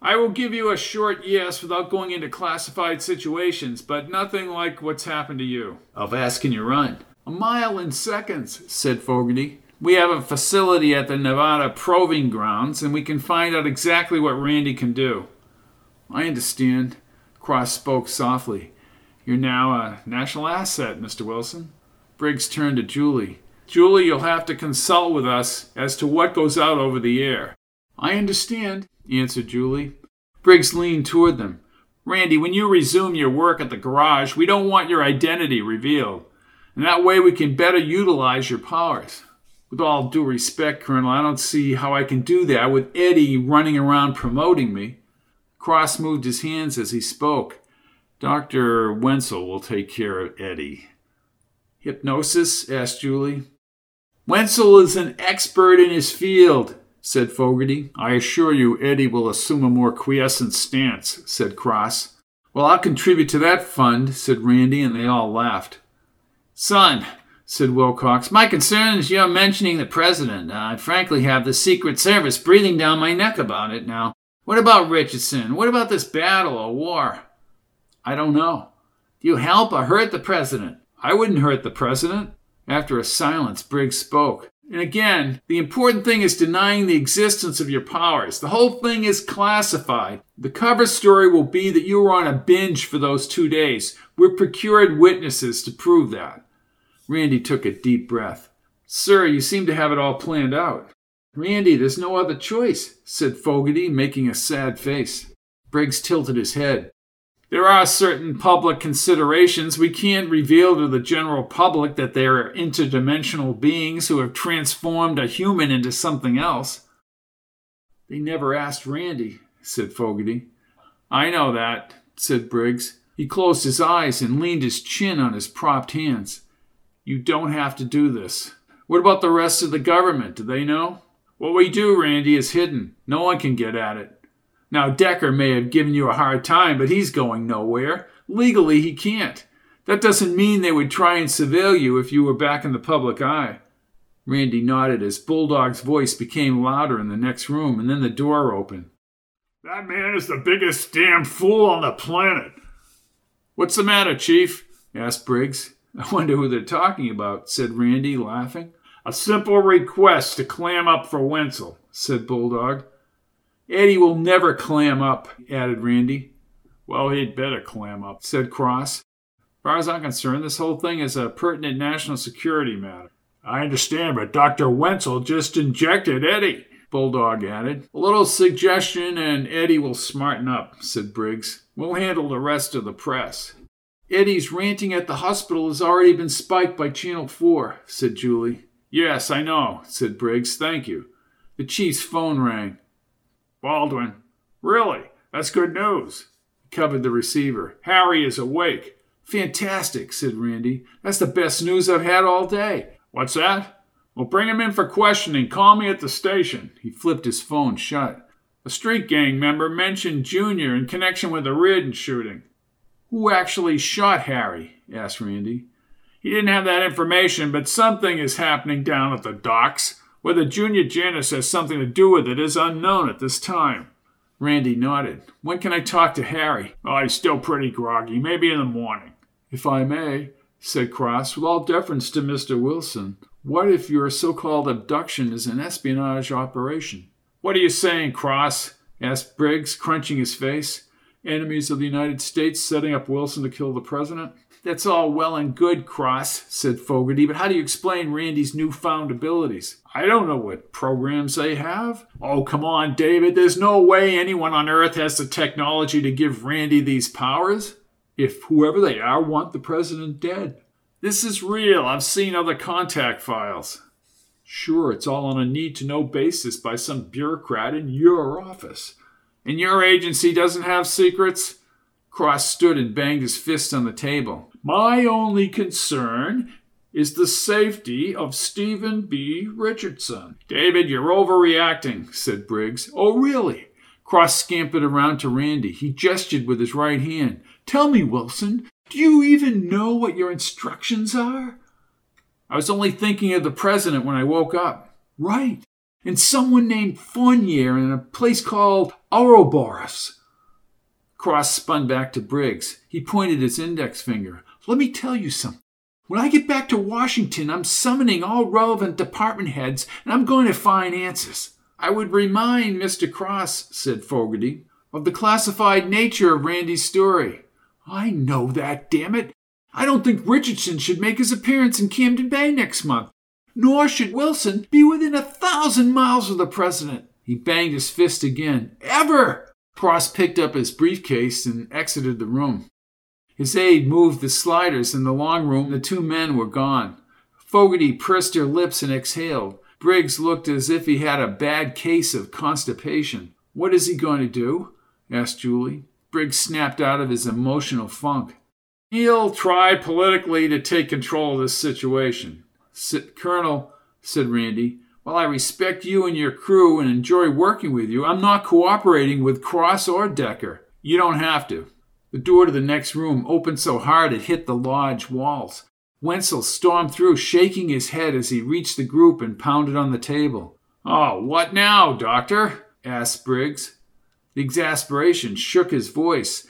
I will give you a short yes without going into classified situations, but nothing like what's happened to you. How fast can you run? A mile in seconds, said Fogarty. We have a facility at the Nevada Proving Grounds, and we can find out exactly what Randy can do. I understand. Cross spoke softly. You're now a national asset, Mr. Wilson. Briggs turned to Julie. Julie, you'll have to consult with us as to what goes out over the air. I understand, answered Julie. Briggs leaned toward them. Randy, when you resume your work at the garage, we don't want your identity revealed. And that way we can better utilize your powers. With all due respect, Colonel, I don't see how I can do that with Eddie running around promoting me. Cross moved his hands as he spoke. Dr. Wenzel will take care of Eddie. Hypnosis? Asked Julie. Wenzel is an expert in his field, said Fogarty. I assure you Eddie will assume a more quiescent stance, said Cross. Well, I'll contribute to that fund, said Randy, and they all laughed. Son, said Wilcox, my concern is you're mentioning the president. I frankly have the Secret Service breathing down my neck about it now. What about Richardson? What about this battle or war? I don't know. Do you help or hurt the president? I wouldn't hurt the president. After a silence, Briggs spoke. And again, the important thing is denying the existence of your powers. The whole thing is classified. The cover story will be that you were on a binge for those 2 days. We've procured witnesses to prove that. Randy took a deep breath. Sir, you seem to have it all planned out. Randy, there's no other choice, said Fogarty, making a sad face. Briggs tilted his head. There are certain public considerations. We can't reveal to the general public that they are interdimensional beings who have transformed a human into something else. They never asked Randy, said Fogarty. I know that, said Briggs. He closed his eyes and leaned his chin on his propped hands. You don't have to do this. What about the rest of the government? Do they know? What we do, Randy, is hidden. No one can get at it. Now, Decker may have given you a hard time, but he's going nowhere. Legally, he can't. That doesn't mean they would try and surveil you if you were back in the public eye. Randy nodded as Bulldog's voice became louder in the next room, and then the door opened. That man is the biggest damn fool on the planet. What's the matter, Chief? asked Briggs. I wonder who they're talking about, said Randy, laughing. A simple request to clam up for Wenzel, said Bulldog. Eddie will never clam up, added Randy. Well, he'd better clam up, said Cross. As far as I'm concerned, this whole thing is a pertinent national security matter. I understand, but Dr. Wenzel just injected Eddie, Bulldog added. A little suggestion and Eddie will smarten up, said Briggs. We'll handle the rest of the press. Eddie's ranting at the hospital has already been spiked by Channel 4, said Julie. Yes, I know, said Briggs. Thank you. The chief's phone rang. Baldwin. Really? That's good news. He covered the receiver. Harry is awake. Fantastic, said Randy. That's the best news I've had all day. What's that? Well, bring him in for questioning. Call me at the station. He flipped his phone shut. A street gang member mentioned Junior in connection with the Ridden shooting. Who actually shot Harry? Asked Randy. He didn't have that information, but something is happening down at the docks. Whether Junior Janus has something to do with it is unknown at this time. Randy nodded. When can I talk to Harry? Oh, he's still pretty groggy. Maybe in the morning. If I may, said Cross, with all deference to Mr. Wilson, what if your so-called abduction is an espionage operation? What are you saying, Cross? Asked Briggs, crunching his face. Enemies of the United States setting up Wilson to kill the president? That's all well and good, Cross, said Fogarty, but how do you explain Randy's newfound abilities? I don't know what programs they have. Oh, come on, David. There's no way anyone on Earth has the technology to give Randy these powers. If whoever they are want the president dead. This is real. I've seen other contact files. Sure, it's all on a need-to-know basis by some bureaucrat in your office. And your agency doesn't have secrets? Cross stood and banged his fist on the table. My only concern is the safety of Stephen B. Richardson. David, you're overreacting, said Briggs. Oh, really? Cross scampered around to Randy. He gestured with his right hand. Tell me, Wilson, do you even know what your instructions are? I was only thinking of the president when I woke up. Right. And someone named Fournier in a place called Ouroboros. Cross spun back to Briggs. He pointed his index finger. Let me tell you something. When I get back to Washington, I'm summoning all relevant department heads, and I'm going to find answers. I would remind Mr. Cross, said Fogarty, of the classified nature of Randy's story. I know that, damn it. I don't think Richardson should make his appearance in Camden Bay next month. Nor should Wilson be within 1,000 miles of the president. He banged his fist again. Ever! Cross picked up his briefcase and exited the room. His aide moved the sliders in the long room. The two men were gone. Fogarty pursed her lips and exhaled. Briggs looked as if he had a bad case of constipation. What is he going to do? Asked Julie. Briggs snapped out of his emotional funk. He'll try politically to take control of this situation. Colonel, said Randy, while I respect you and your crew and enjoy working with you, I'm not cooperating with Cross or Decker. You don't have to. The door to the next room opened so hard it hit the lodge walls. Wenzel stormed through, shaking his head as he reached the group and pounded on the table. Oh, what now, Doctor? Asked Briggs. The exasperation shook his voice.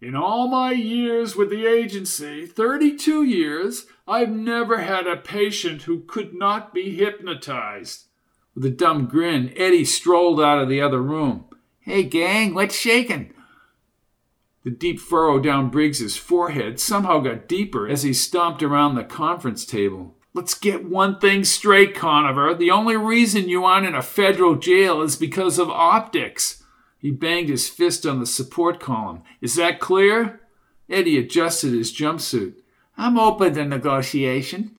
In all my years with the agency, 32 years, I've never had a patient who could not be hypnotized. With a dumb grin, Eddie strolled out of the other room. Hey, gang, what's shaking? The deep furrow down Briggs's forehead somehow got deeper as he stomped around the conference table. Let's get one thing straight, Conover. The only reason you aren't in a federal jail is because of optics. He banged his fist on the support column. Is that clear? Eddie adjusted his jumpsuit. I'm open to negotiation.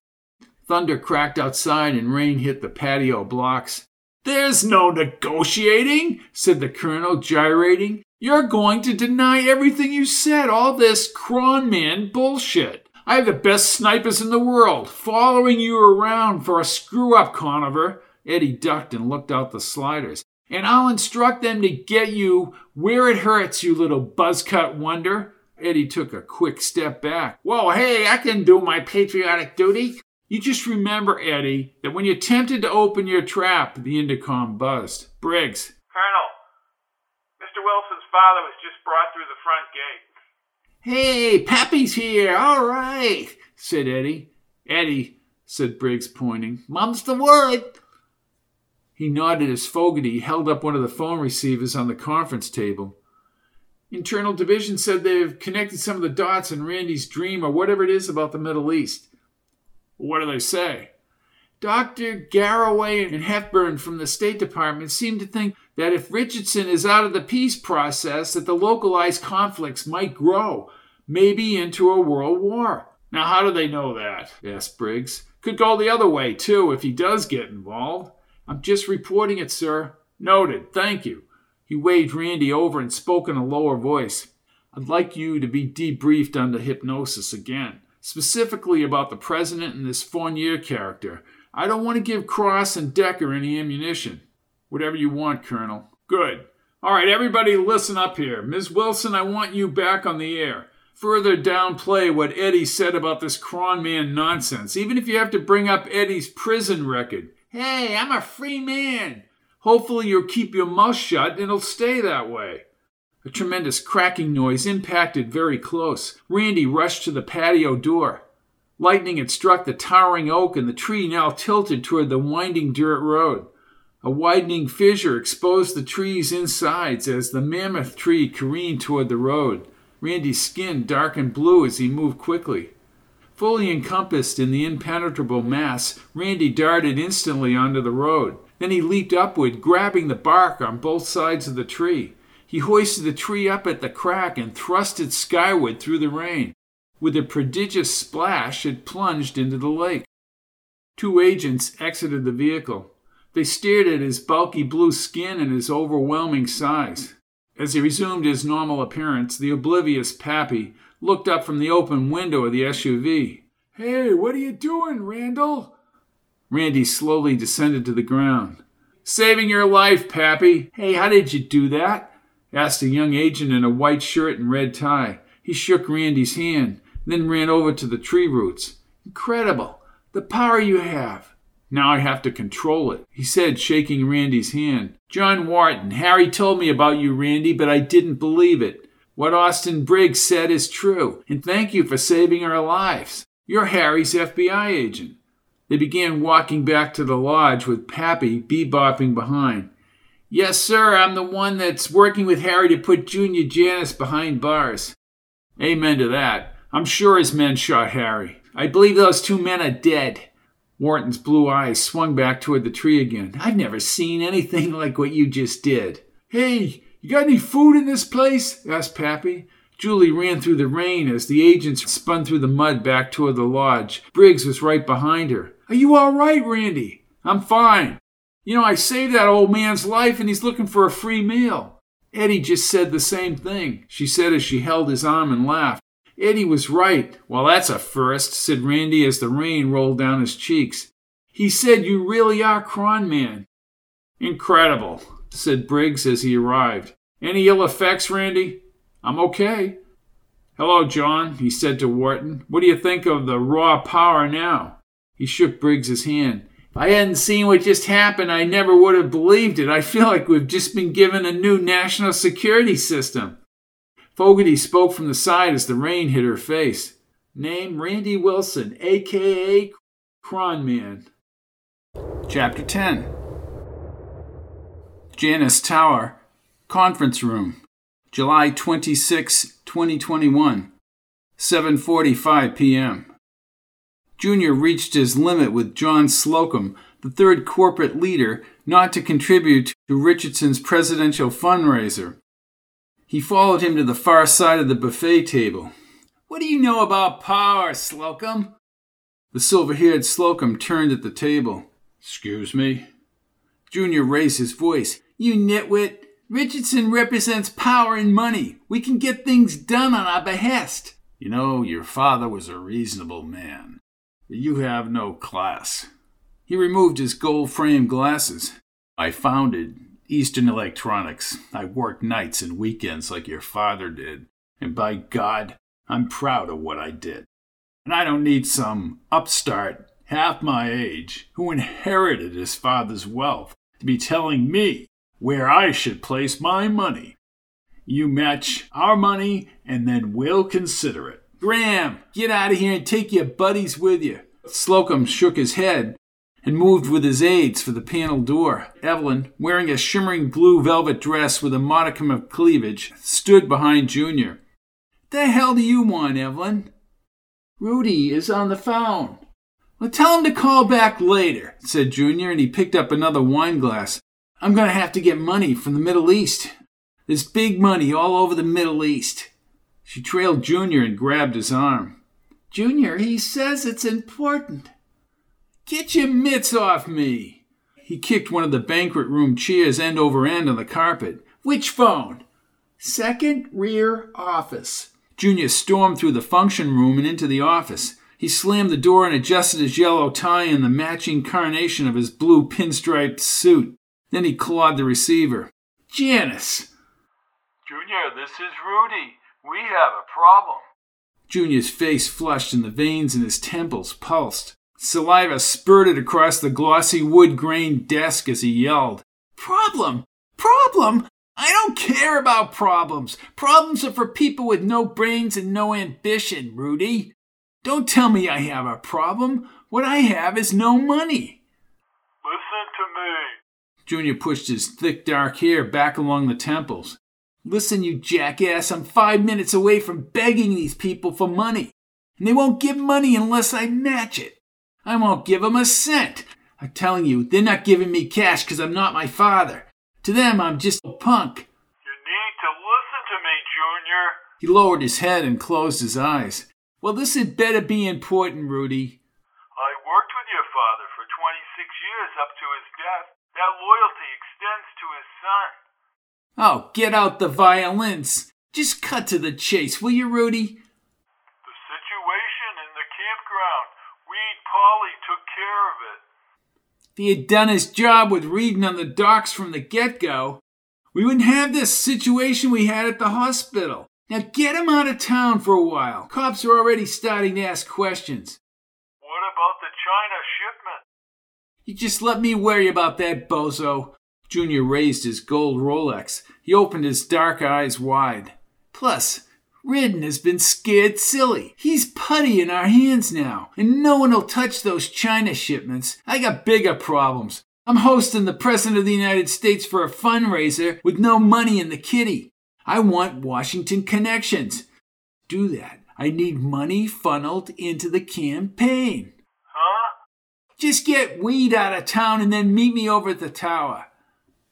Thunder cracked outside and rain hit the patio blocks. There's no negotiating, said the colonel, gyrating. You're going to deny everything you said, all this Kron Man bullshit. I have the best snipers in the world, following you around for a screw-up, Conover. Eddie ducked and looked out the sliders. And I'll instruct them to get you where it hurts, you little buzzcut wonder. Eddie took a quick step back. Whoa, hey, I can do my patriotic duty. You just remember, Eddie, that when you attempted to open your trap, the intercom buzzed. Briggs. Colonel, Mr. Wilson's father was just brought through the front gate. Hey, Pappy's here. All right, said Eddie. Eddie, said Briggs, pointing. Mum's the word. He nodded as Fogarty held up one of the phone receivers on the conference table. Internal Division said they've connected some of the dots in Randy's dream or whatever it is about the Middle East. What do they say? Dr. Garraway and Hepburn from the State Department seem to think that if Richardson is out of the peace process, that the localized conflicts might grow, maybe into a world war. Now, how do they know that? Asked Briggs. Could go the other way, too, if he does get involved. I'm just reporting it, sir. Noted. Thank you. He waved Randy over and spoke in a lower voice. I'd like you to be debriefed under hypnosis again, specifically about the president and this Fournier character. I don't want to give Cross and Decker any ammunition. Whatever you want, Colonel. Good. All right, everybody listen up here. Ms. Wilson, I want you back on the air. Further downplay what Eddie said about this Kron Man nonsense, even if you have to bring up Eddie's prison record. Hey, I'm a free man. Hopefully you'll keep your mouth shut and it'll stay that way. A tremendous cracking noise impacted very close. Randy rushed to the patio door. Lightning had struck the towering oak and the tree now tilted toward the winding dirt road. A widening fissure exposed the tree's insides as the mammoth tree careened toward the road. Randy's skin darkened blue as he moved quickly. Fully encompassed in the impenetrable mass, Randy darted instantly onto the road. Then he leaped upward, grabbing the bark on both sides of the tree. He hoisted the tree up at the crack and thrust it skyward through the rain. With a prodigious splash, it plunged into the lake. Two agents exited the vehicle. They stared at his bulky blue skin and his overwhelming size. As he resumed his normal appearance, the oblivious Pappy looked up from the open window of the SUV. "Hey, what are you doing, Randall?" Randy slowly descended to the ground. "Saving your life, Pappy." "Hey, how did you do that?" asked a young agent in a white shirt and red tie. He shook Randy's hand, then ran over to the tree roots. "Incredible, the power you have." "Now I have to control it," he said, shaking Randy's hand. "John Wharton, Harry told me about you, Randy, but I didn't believe it. What Austin Briggs said is true, and thank you for saving our lives. You're Harry's FBI agent." They began walking back to the lodge with Pappy bebopping behind. "Yes, sir, I'm the one that's working with Harry to put Junior Janus behind bars." "Amen to that. I'm sure his men shot Harry. I believe those two men are dead." Wharton's blue eyes swung back toward the tree again. "I've never seen anything like what you just did." "Hey, you got any food in this place?" asked Pappy. Julie ran through the rain as the agents spun through the mud back toward the lodge. Briggs was right behind her. "Are you all right, Randy?" "I'm fine. You know, I saved that old man's life and he's looking for a free meal." "Eddie just said the same thing," she said as she held his arm and laughed. "Eddie was right." "Well, that's a first," said Randy as the rain rolled down his cheeks. "He said you really are Kron Man." "Incredible," said Briggs as he arrived. "Any ill effects, Randy?" "I'm okay." "Hello, John," he said to Wharton. "What do you think of the raw power now?" He shook Briggs's hand. "If I hadn't seen what just happened, I never would have believed it. I feel like we've just been given a new national security system." Fogarty spoke from the side as the rain hit her face. "Name Randy Wilson, a.k.a. Kron Man." Chapter 10. Janus Tower, Conference Room, July 26, 2021, 7:45 p.m. Junior reached his limit with John Slocum, the third corporate leader, not to contribute to Richardson's presidential fundraiser. He followed him to the far side of the buffet table. "What do you know about power, Slocum?" The silver-haired Slocum turned at the table. "Excuse me?" Junior raised his voice. "You nitwit! Richardson represents power and money. We can get things done on our behest." "You know, your father was a reasonable man. You have no class." He removed his gold-framed glasses. "I founded Eastern Electronics. I worked nights and weekends like your father did, and by God, I'm proud of what I did. And I don't need some upstart half my age who inherited his father's wealth to be telling me where I should place my money. You match our money, and then we'll consider it." "Graham, get out of here and take your buddies with you." Slocum shook his head and moved with his aides for the panel door. Evelyn, wearing a shimmering blue velvet dress with a modicum of cleavage, stood behind Junior. "The hell do you want, Evelyn?" "Rudy is on the phone." "Well, tell him to call back later," said Junior, and he picked up another wine glass. "I'm going to have to get money from the Middle East. There's big money all over the Middle East." She trailed Junior and grabbed his arm. "Junior, he says it's important." "Get your mitts off me!" He kicked one of the banquet room chairs end over end on the carpet. "Which phone?" "Second rear office." Junior stormed through the function room and into the office. He slammed the door and adjusted his yellow tie and the matching carnation of his blue pinstriped suit. Then he clawed the receiver. "Janus, Junior, this is Rudy. We have a problem. Junior's face flushed and the veins in his temples pulsed. Saliva spurted across the glossy wood-grained desk as he yelled, "Problem! Problem! I don't care about problems! Problems are for people with no brains and no ambition, Rudy! Don't tell me I have a problem! What I have is no money!" "Listen to me!" Junior pushed his thick dark hair back along the temples. "Listen, you jackass, I'm 5 minutes away from begging these people for money, and they won't give money unless I match it. I won't give them a cent. I'm telling you, they're not giving me cash because I'm not my father. To them, I'm just a punk." "You need to listen to me, Junior." He lowered his head and closed his eyes. "Well, this had better be important, Rudy. I worked with your father for 26 years up to his death. That loyalty extends to his son." "Oh, get out the violence. Just cut to the chase, will you, Rudy?" "The situation in the campground. Reed Polly took care of it." If he had done his job with Reedon on the docks from the get-go, we wouldn't have this situation we had at the hospital. Now get him out of town for a while. Cops are already starting to ask questions." "What about the China shipment?" "You just let me worry about that, bozo." Junior raised his gold Rolex. He opened his dark eyes wide. "Plus, Ridden has been scared silly. He's putty in our hands now, and no one will touch those China shipments. I got bigger problems. I'm hosting the President of the United States for a fundraiser with no money in the kitty. I want Washington connections. Do that. I need money funneled into the campaign." "Huh?" "Just get Weed out of town and then meet me over at the tower."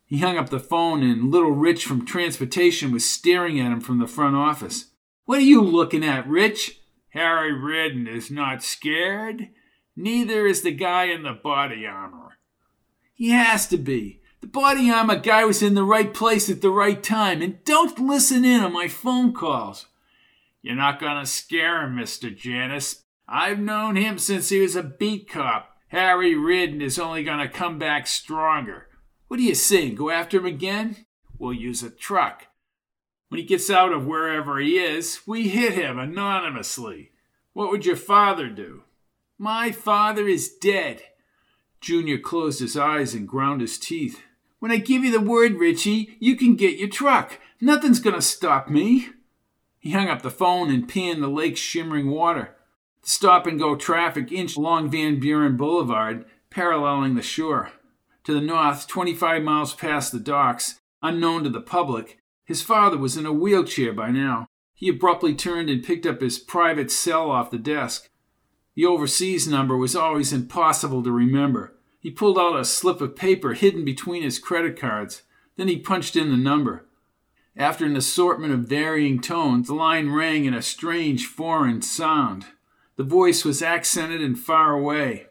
He hung up the phone and little Rich from transportation was staring at him from the front office. "What are you looking at, Rich?" "Harry Ridden is not scared. Neither is the guy in the body armor." "He has to be. The body armor guy was in the right place at the right time. And don't listen in on my phone calls." "You're not going to scare him, Mr. Janus. I've known him since he was a beat cop. Harry Ridden is only going to come back stronger." "What are you saying? Go after him again?" "We'll use a truck. When he gets out of wherever he is, we hit him anonymously. What would your father do?" "My father is dead." Junior closed his eyes and ground his teeth. "When I give you the word, Richie, you can get your truck. Nothing's going to stop me." He hung up the phone and panned the lake's shimmering water. The stop-and-go traffic inched along Van Buren Boulevard, paralleling the shore. To the north, 25 miles past the docks, unknown to the public, his father was in a wheelchair by now. He abruptly turned and picked up his private cell off the desk. The overseas number was always impossible to remember. He pulled out a slip of paper hidden between his credit cards. Then he punched in the number. After an assortment of varying tones, the line rang in a strange foreign sound. The voice was accented and far away.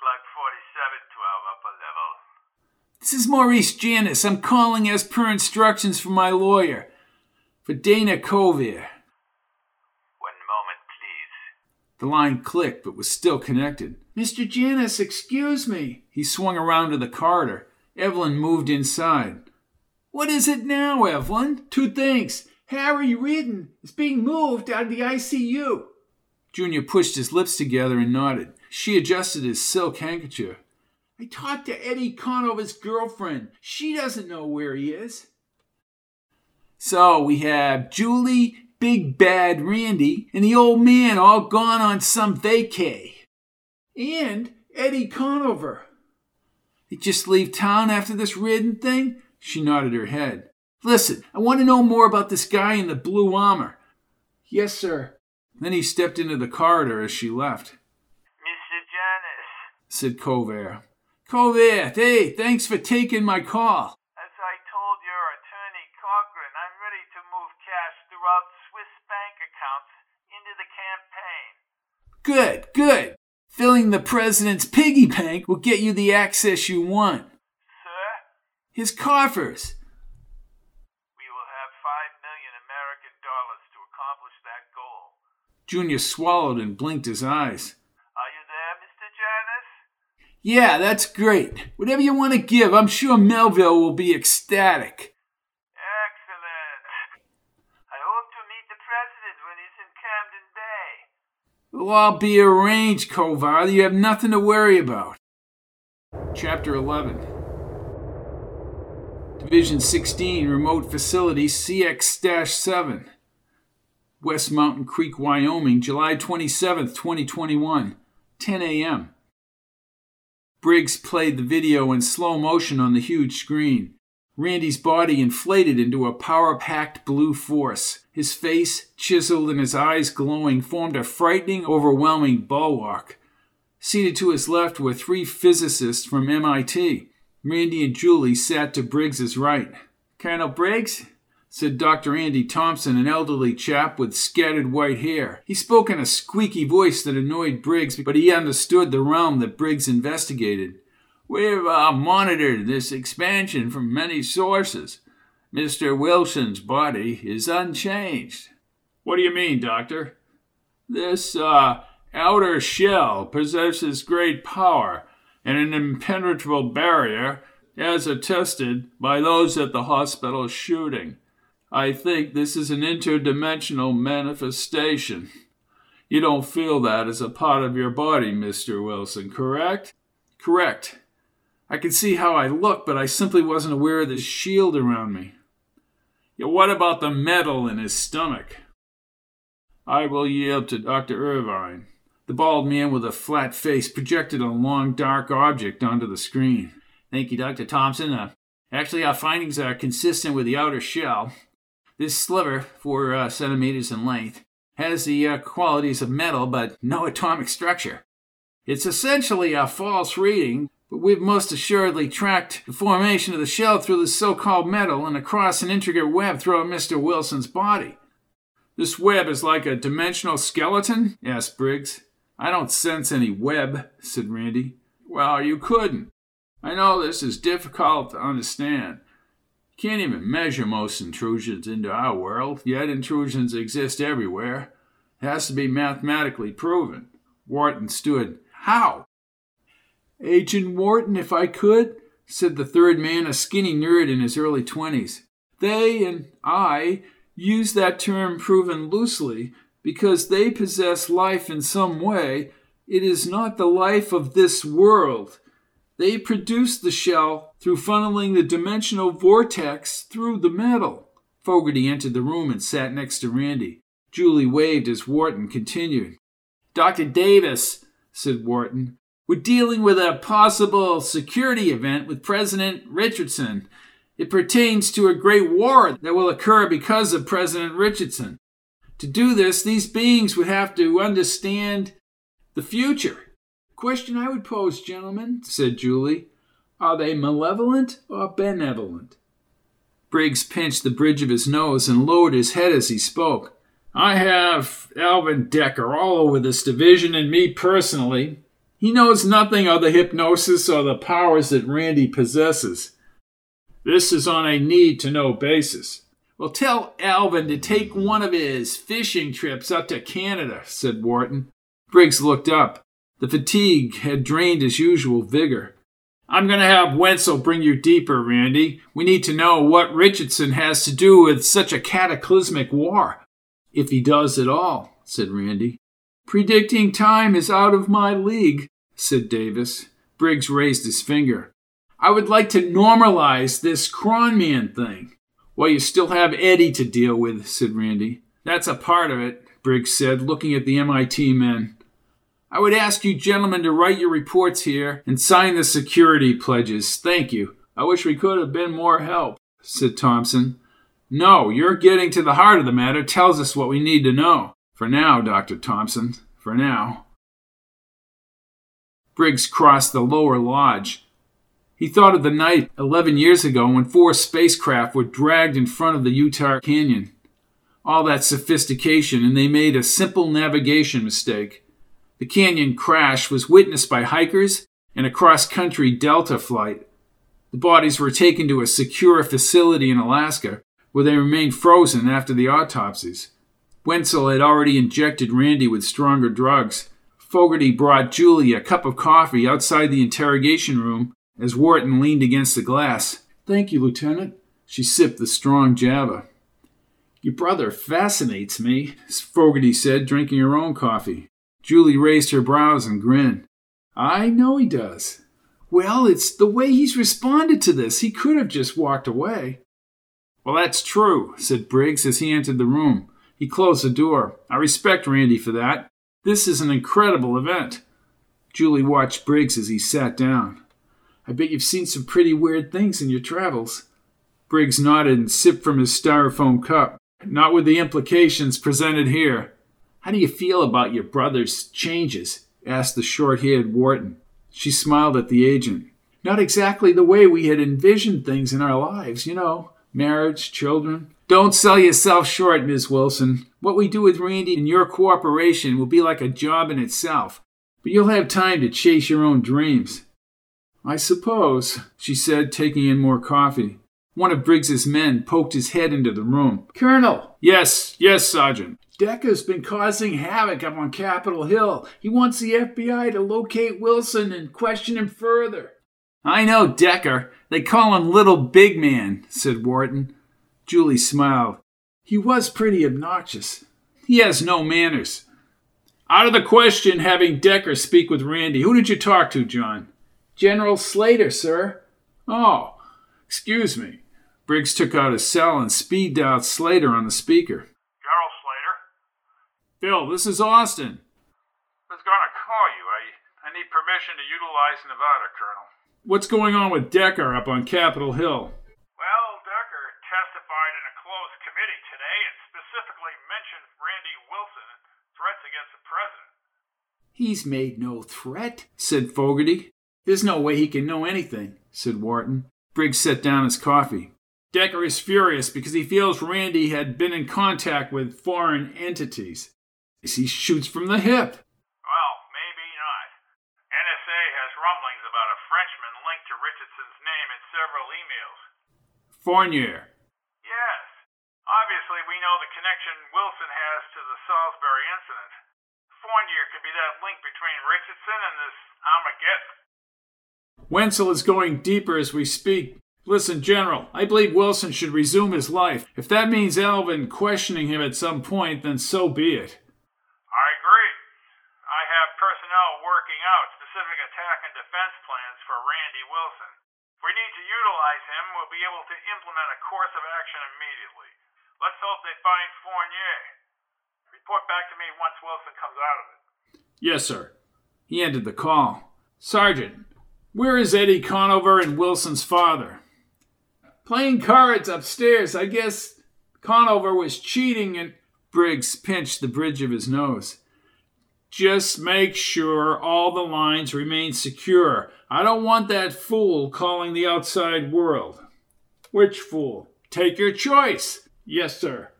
"Like 4712 upper level. This is Maurice Janus. I'm calling as per instructions from my lawyer. For Dana Covier." "One moment, please." The line clicked, but was still connected. "Mr. Janus, excuse me." He swung around to the corridor. Evelyn moved inside. "What is it now, Evelyn?" "Two things. Harry Ridden is being moved out of the ICU." Junior pushed his lips together and nodded. She adjusted his silk handkerchief. "I talked to Eddie Conover's girlfriend. She doesn't know where he is." So we have Julie, Big Bad Randy, and the old man all gone on some vacay. "And Eddie Conover." "They just leave town after this Ridden thing?" She nodded her head. "Listen, I want to know more about this guy in the blue armor." "Yes, sir." Then he stepped into the corridor as she left. "Mr. Janus," said Covier. "Covier, hey, thanks for taking my call. As I told your attorney Cochran, I'm ready to move cash throughout Swiss bank accounts into the campaign." "Good, good. Filling the president's piggy bank will get you the access you want." "Sir?" "His coffers." "We will have $5 million American dollars to accomplish that goal." Junior swallowed and blinked his eyes. "Are you there, Mr. Janus?" "Yeah, that's great. Whatever you want to give, I'm sure Melville will be ecstatic." "Excellent. Camden Bay. It'll all be arranged, Kovar. You have nothing to worry about. Chapter 11. Division 16, Remote Facility, CX-7. West Mountain Creek, Wyoming, July 27, 2021, 10 a.m. Briggs played the video in slow motion on the huge screen. Randy's body inflated into a power-packed blue force. His face, chiseled and his eyes glowing, formed a frightening, overwhelming bulwark. Seated to his left were three physicists from MIT. Randy and Julie sat to Briggs's right. "Colonel Briggs?" said Dr. Andy Thompson, an elderly chap with scattered white hair. He spoke in a squeaky voice that annoyed Briggs, but he understood the realm that Briggs investigated. "We've monitored this expansion from many sources. Mr. Wilson's body is unchanged." "What do you mean, Doctor?" "This outer shell possesses great power and an impenetrable barrier, as attested by those at the hospital shooting. I think this is an interdimensional manifestation. You don't feel that as a part of your body, Mr. Wilson, correct?" "Correct. I could see how I looked, but I simply wasn't aware of this shield around me." "Yeah, what about the metal in his stomach?" "I will yield to Dr. Irvine." The bald man with a flat face projected a long, dark object onto the screen. "Thank you, Dr. Thompson. Actually, our findings are consistent with the outer shell. This sliver, 4 centimeters in length, has the qualities of metal, but no atomic structure. It's essentially a false reading, but we've most assuredly tracked the formation of the shell through the so-called metal and across an intricate web throughout Mr. Wilson's body." "This web is like a dimensional skeleton?" asked Briggs. "I don't sense any web," said Randy. "Well, you couldn't. I know this is difficult to understand. You can't even measure most intrusions into our world, yet intrusions exist everywhere. It has to be mathematically proven." Wharton stood. "How?" "Agent Wharton, if I could," said the third man, a skinny nerd in his early 20s. "They and I use that term proven loosely because they possess life in some way. It is not the life of this world. They produce the shell through funneling the dimensional vortex through the metal." Fogarty entered the room and sat next to Randy. Julie waved as Wharton continued. "Dr. Davis," said Wharton, "we're dealing with a possible security event with President Richardson. It pertains to a great war that will occur because of President Richardson. To do this, these beings would have to understand the future." "Question I would pose, gentlemen," said Julie. "Are they malevolent or benevolent?" Briggs pinched the bridge of his nose and lowered his head as he spoke. "I have Alvin Decker all over this division and me personally. He knows nothing of the hypnosis or the powers that Randy possesses. This is on a need-to-know basis." "Well, tell Alvin to take one of his fishing trips up to Canada," said Wharton. Briggs looked up. The fatigue had drained his usual vigor. "I'm going to have Wenzel bring you deeper, Randy. We need to know what Richardson has to do with such a cataclysmic war." "If he does at all," said Randy. "Predicting time is out of my league," said Davis. Briggs raised his finger. "I would like to normalize this Kron Man thing." "Well, you still have Eddie to deal with," said Randy. "That's a part of it," Briggs said, looking at the MIT men. "I would ask you gentlemen to write your reports here and sign the security pledges. Thank you. I wish we could have been more help," said Thompson. "No, you're getting to the heart of the matter. Tells us what we need to know. For now, Dr. Thompson, for now." Briggs crossed the lower lodge. He thought of the night 11 years ago when 4 spacecraft were dragged in front of the Utah Canyon. All that sophistication, and they made a simple navigation mistake. The canyon crash was witnessed by hikers and a cross-country Delta flight. The bodies were taken to a secure facility in Alaska, where they remained frozen after the autopsies. Wenzel had already injected Randy with stronger drugs. Fogarty brought Julie a cup of coffee outside the interrogation room as Wharton leaned against the glass. "Thank you, Lieutenant." She sipped the strong Java. Your brother fascinates me, Fogarty said, drinking her own coffee. Julie raised her brows and grinned. I know he does. Well, it's the way he's responded to this. He could have just walked away. Well, that's true, said Briggs as he entered the room. He closed the door. I respect Randy for that. This is an incredible event. Julie watched Briggs as he sat down. I bet you've seen some pretty weird things in your travels. Briggs nodded and sipped from his styrofoam cup. Not with the implications presented here. How do you feel about your brother's changes? Asked the short-haired Wharton. She smiled at the agent. Not exactly the way we had envisioned things in our lives, you know. Marriage, children. Don't sell yourself short, Ms. Wilson. What we do with Randy and your cooperation will be like a job in itself. But you'll have time to chase your own dreams. I suppose, she said, taking in more coffee. One of Briggs's men poked his head into the room. Colonel! Yes, Sergeant. Decker's been causing havoc up on Capitol Hill. He wants the FBI to locate Wilson and question him further. I know Decker. They call him Little Big Man, said Wharton. Julie smiled. He was pretty obnoxious. He has no manners. Out of the question having Decker speak with Randy. Who did you talk to, John? General Slater, sir. Oh, excuse me. Briggs took out his cell and speed dialed Slater on the speaker. General Slater? Phil, this is Austin. I was going to call you. I need permission to utilize Nevada, Colonel. What's going on with Decker up on Capitol Hill? Well, Decker testified in a closed committee today and specifically mentioned Randy Wilson and threats against the president. He's made no threat, said Fogarty. There's no way he can know anything, said Wharton. Briggs set down his coffee. Decker is furious because he feels Randy had been in contact with foreign entities. He shoots from the hip. Well, maybe not. NSA has rumblings about a Frenchman linked to Richardson's name in several emails. Fournier. Yes. Obviously, we know the connection Wilson has to the Salisbury incident. Fournier could be that link between Richardson and this Armageddon. Wenzel is going deeper as we speak. Listen, General, I believe Wilson should resume his life. If that means Alvin questioning him at some point, then so be it. I agree. I have personnel working out specific attack and defense plans for Randy Wilson. If we need to utilize him, we'll be able to implement a course of action immediately. Let's hope they find Fournier. Report back to me once Wilson comes out of it. Yes, sir. He ended the call. Sergeant, where is Eddie Conover and Wilson's father? Playing cards upstairs. I guess Conover was cheating and... Briggs pinched the bridge of his nose. Just make sure all the lines remain secure. I don't want that fool calling the outside world. Which fool? Take your choice. Yes, sir.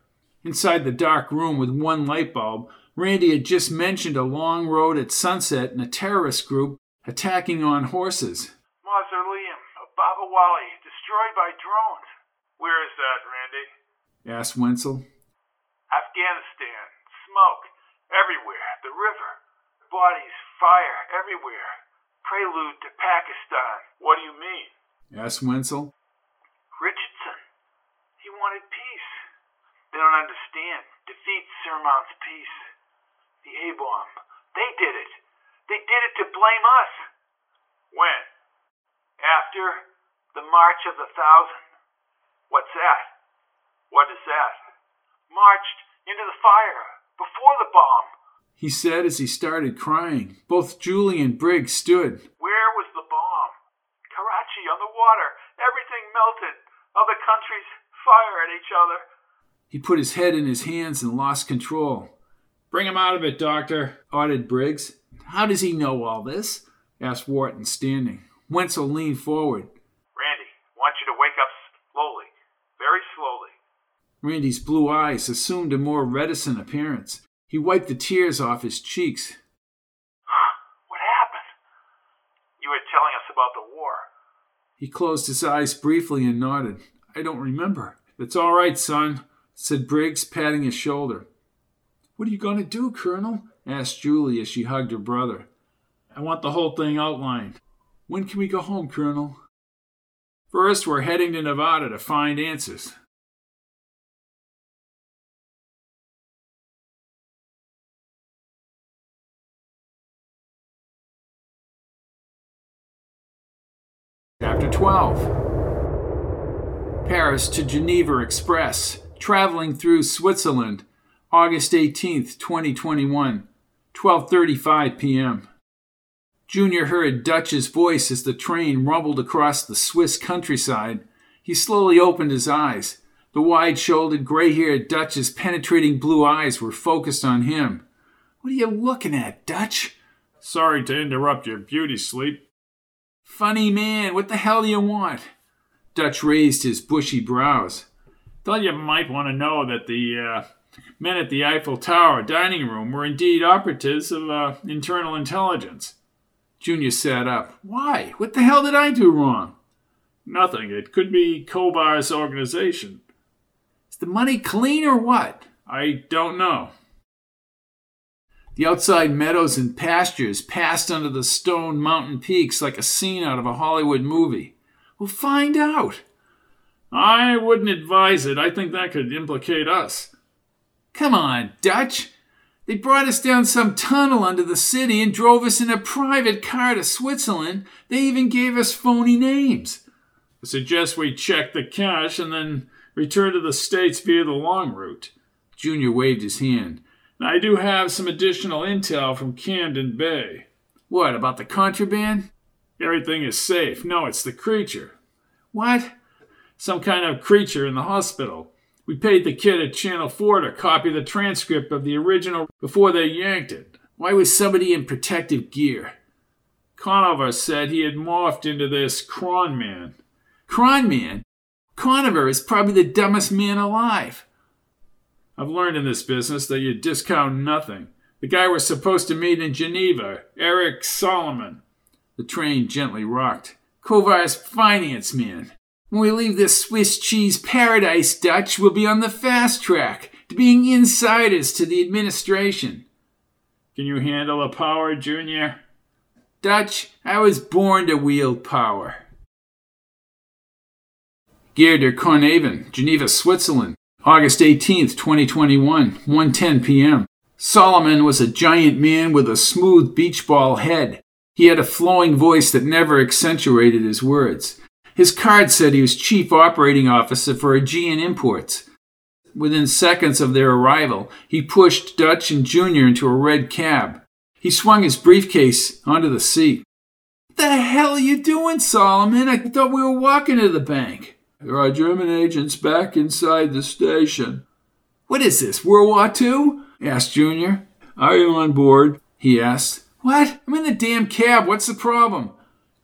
Inside the dark room with one light bulb, Randy had just mentioned a long road at sunset and a terrorist group attacking on horses. Mausoleum of Baba Wali, destroyed by drones. Where is that, Randy? Asked Wenzel. Afghanistan. Smoke. Everywhere. The river. Bodies. Fire. Everywhere. Prelude to Pakistan. What do you mean? Asked Wenzel. Richardson. He wanted peace. They don't understand. Defeat surmounts peace. The A-bomb. They did it. They did it to blame us. When? After the March of the Thousand. What's that? What is that? Marched into the fire, before the bomb. He said as he started crying. Both Julie and Briggs stood. Where was the bomb? Karachi on the water. Everything melted. Other countries fire at each other. He put his head in his hands and lost control. Bring him out of it, Doctor, ordered Briggs. How does he know all this? Asked Wharton, standing. Wenzel leaned forward. Randy, I want you to wake up slowly, very slowly. Randy's blue eyes assumed a more reticent appearance. He wiped the tears off his cheeks. What happened? You were telling us about the war. He closed his eyes briefly and nodded. I don't remember. That's all right, son, said Briggs, patting his shoulder. What are you going to do, Colonel? Asked Julie as she hugged her brother. I want the whole thing outlined. When can we go home, Colonel? First, we're heading to Nevada to find answers. 12. Paris to Geneva Express, traveling through Switzerland, August 18th, 2021, 12:35 p.m. Junior heard Dutch's voice as the train rumbled across the Swiss countryside. He slowly opened his eyes. The wide-shouldered, gray-haired Dutch's penetrating blue eyes were focused on him. "What are you looking at, Dutch?" "Sorry to interrupt your beauty sleep." "Funny man, what the hell do you want?" Dutch raised his bushy brows. "Thought you might want to know that the men at the Eiffel Tower dining room were indeed operatives of internal intelligence." Junior sat up. "Why? What the hell did I do wrong?" "Nothing. It could be Kobar's organization." "Is the money clean or what?" "I don't know." The outside meadows and pastures passed under the stone mountain peaks like a scene out of a Hollywood movie. "We'll find out." "I wouldn't advise it. I think that could implicate us." "Come on, Dutch. They brought us down some tunnel under the city and drove us in a private car to Switzerland. They even gave us phony names." "I suggest we check the cash and then return to the States via the long route." Junior waved his hand. "Now, I do have some additional intel from Camden Bay." "What, about the contraband?" "Everything is safe. No, it's the creature." "What?" "Some kind of creature in the hospital. We paid the kid at Channel 4 to copy the transcript of the original before they yanked it." "Why was somebody in protective gear?" "Conover said he had morphed into this Kron Man." "Kron Man? Conover is probably the dumbest man alive." "I've learned in this business that you discount nothing. The guy we're supposed to meet in Geneva, Eric Solomon." The train gently rocked. "Kovar's finance man. When we leave this Swiss cheese paradise, Dutch, we'll be on the fast track to being insiders to the administration." "Can you handle the power, Junior?" "Dutch, I was born to wield power." Gare de Cornavin, Geneva, Switzerland, August 18th, 2021, 1:10 p.m. Solomon was a giant man with a smooth beach ball head. He had a flowing voice that never accentuated his words. His card said he was Chief Operating Officer for Aegean Imports. Within seconds of their arrival, he pushed Dutch and Junior into a red cab. He swung his briefcase onto the seat. "What the hell are you doing, Solomon? I thought we were walking to the bank." "There are German agents back inside the station." "What is this, World War II?" asked Junior. "Are you on board?" he asked. "What? I'm in the damn cab. What's the problem?"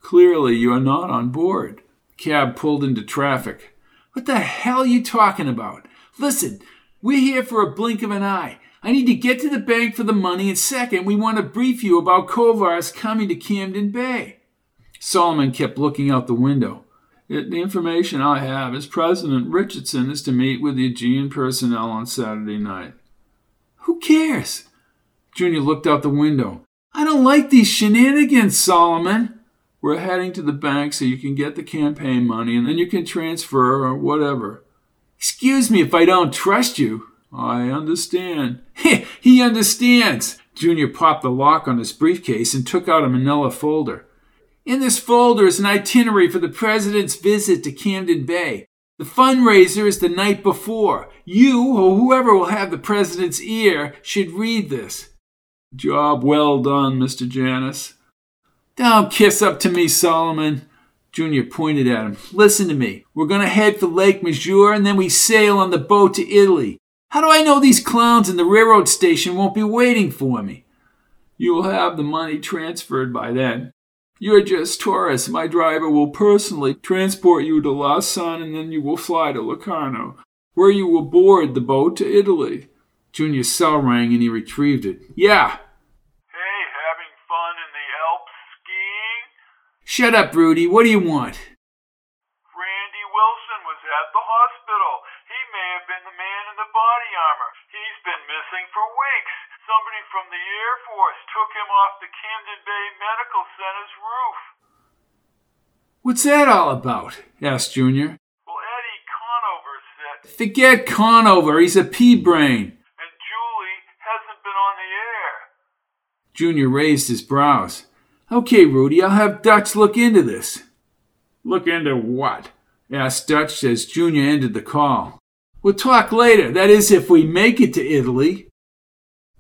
"Clearly you are not on board." The cab pulled into traffic. "What the hell are you talking about? Listen, we're here for a blink of an eye. I need to get to the bank for the money, and second, we want to brief you about Kovar's coming to Camden Bay." Solomon kept looking out the window. "The information I have is President Richardson is to meet with the Aegean personnel on Saturday night." "Who cares?" Junior looked out the window. "I don't like these shenanigans, Solomon." "We're heading to the bank so you can get the campaign money and then you can transfer or whatever." "Excuse me if I don't trust you." "I understand." He understands. Junior popped the lock on his briefcase and took out a manila folder. "In this folder is an itinerary for the president's visit to Camden Bay. The fundraiser is the night before. You, or whoever will have the president's ear, should read this." "Job well done, Mr. Janus." "Don't kiss up to me, Solomon." Junior pointed at him. "Listen to me. We're going to head for Lake Maggiore, and then we sail on the boat to Italy. How do I know these clowns in the railroad station won't be waiting for me?" "You will have the money transferred by then. You're just tourists. My driver will personally transport you to Lausanne, and then you will fly to Locarno, where you will board the boat to Italy." Junior's cell rang, and he retrieved it. "Yeah." "Hey, having fun in the Alps skiing?" "Shut up, Rudy. What do you want?" "Randy Wilson was at the hospital. He may have been the man in the body armor. He's been missing for weeks. Somebody from the Air Force took him off the Camden Bay Medical Center's roof." "What's that all about?" asked Junior. "Well, Eddie Conover said—" "Forget Conover. He's a pea-brain." "And Julie hasn't been on the air." Junior raised his brows. "Okay, Rudy, I'll have Dutch look into this." Look into what? asked Dutch as Junior ended the call. We'll talk later. That is, if we make it to Italy.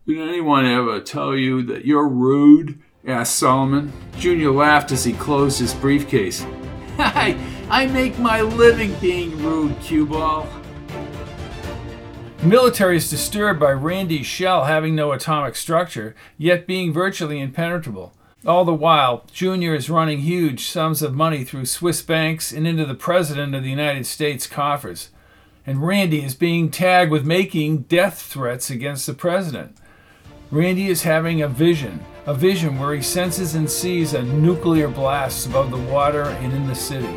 Did anyone ever tell you that you're rude? asked Solomon. Junior laughed as he closed his briefcase. I make my living being rude, Q-Ball. The military is disturbed by Randy's shell having no atomic structure, yet being virtually impenetrable. All the while, Junior is running huge sums of money through Swiss banks and into the President of the United States coffers. And Randy is being tagged with making death threats against the President. Randy is having a vision where he senses and sees a nuclear blast above the water and in the city.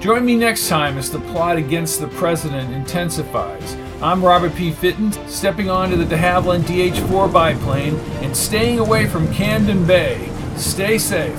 Join me next time as the plot against the President intensifies. I'm Robert P. Fitton, stepping onto the de Havilland DH-4 biplane and staying away from Camden Bay. Stay safe.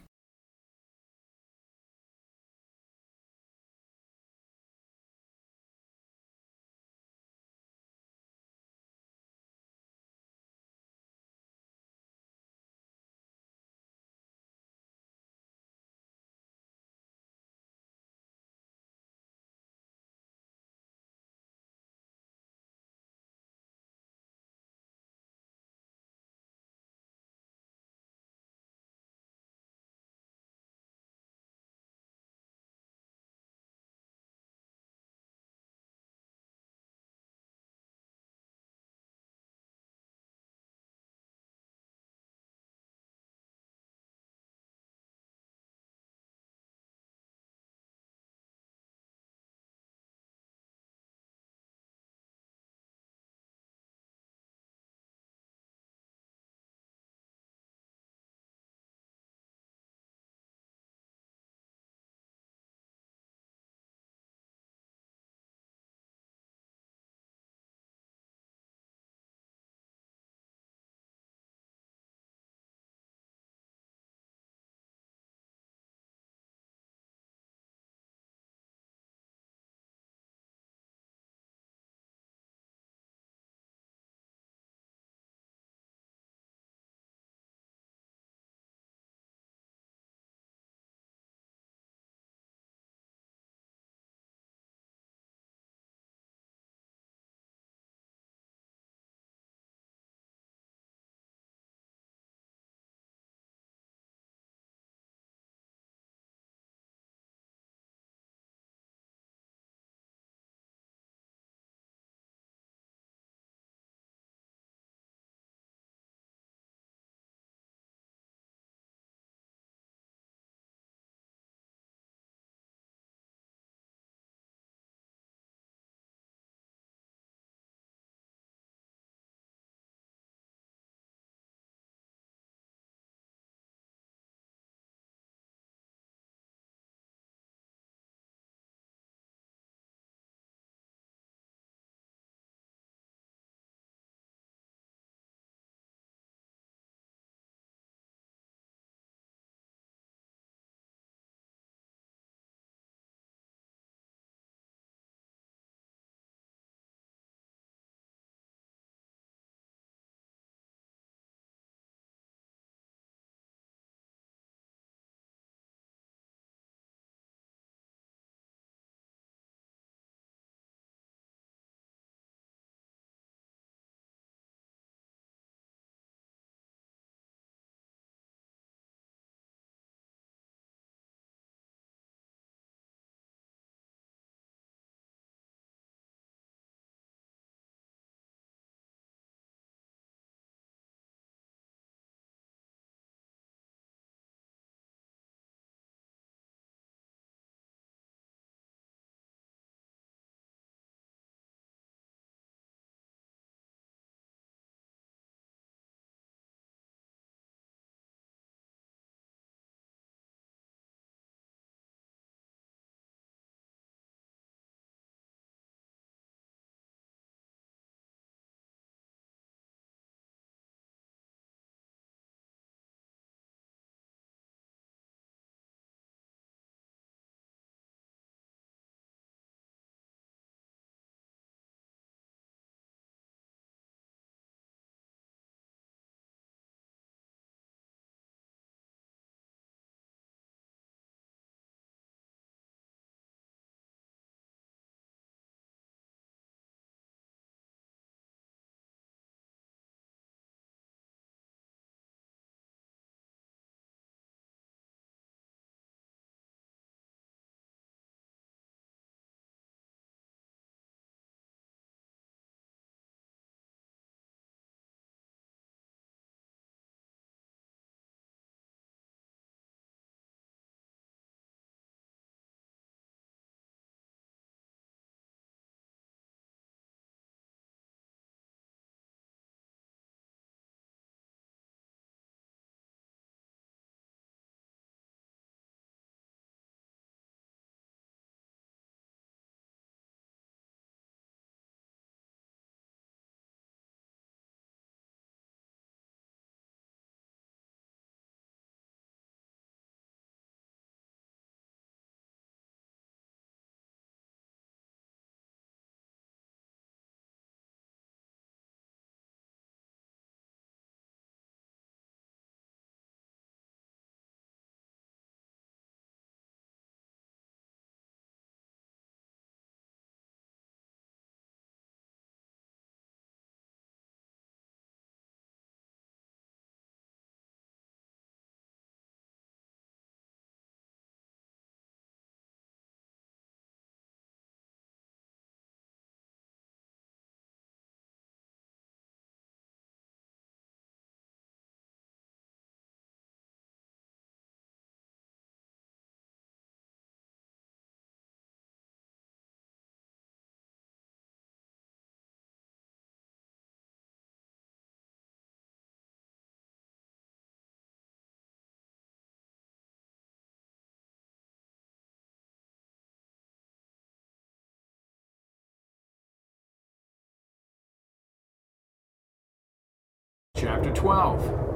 Chapter 12.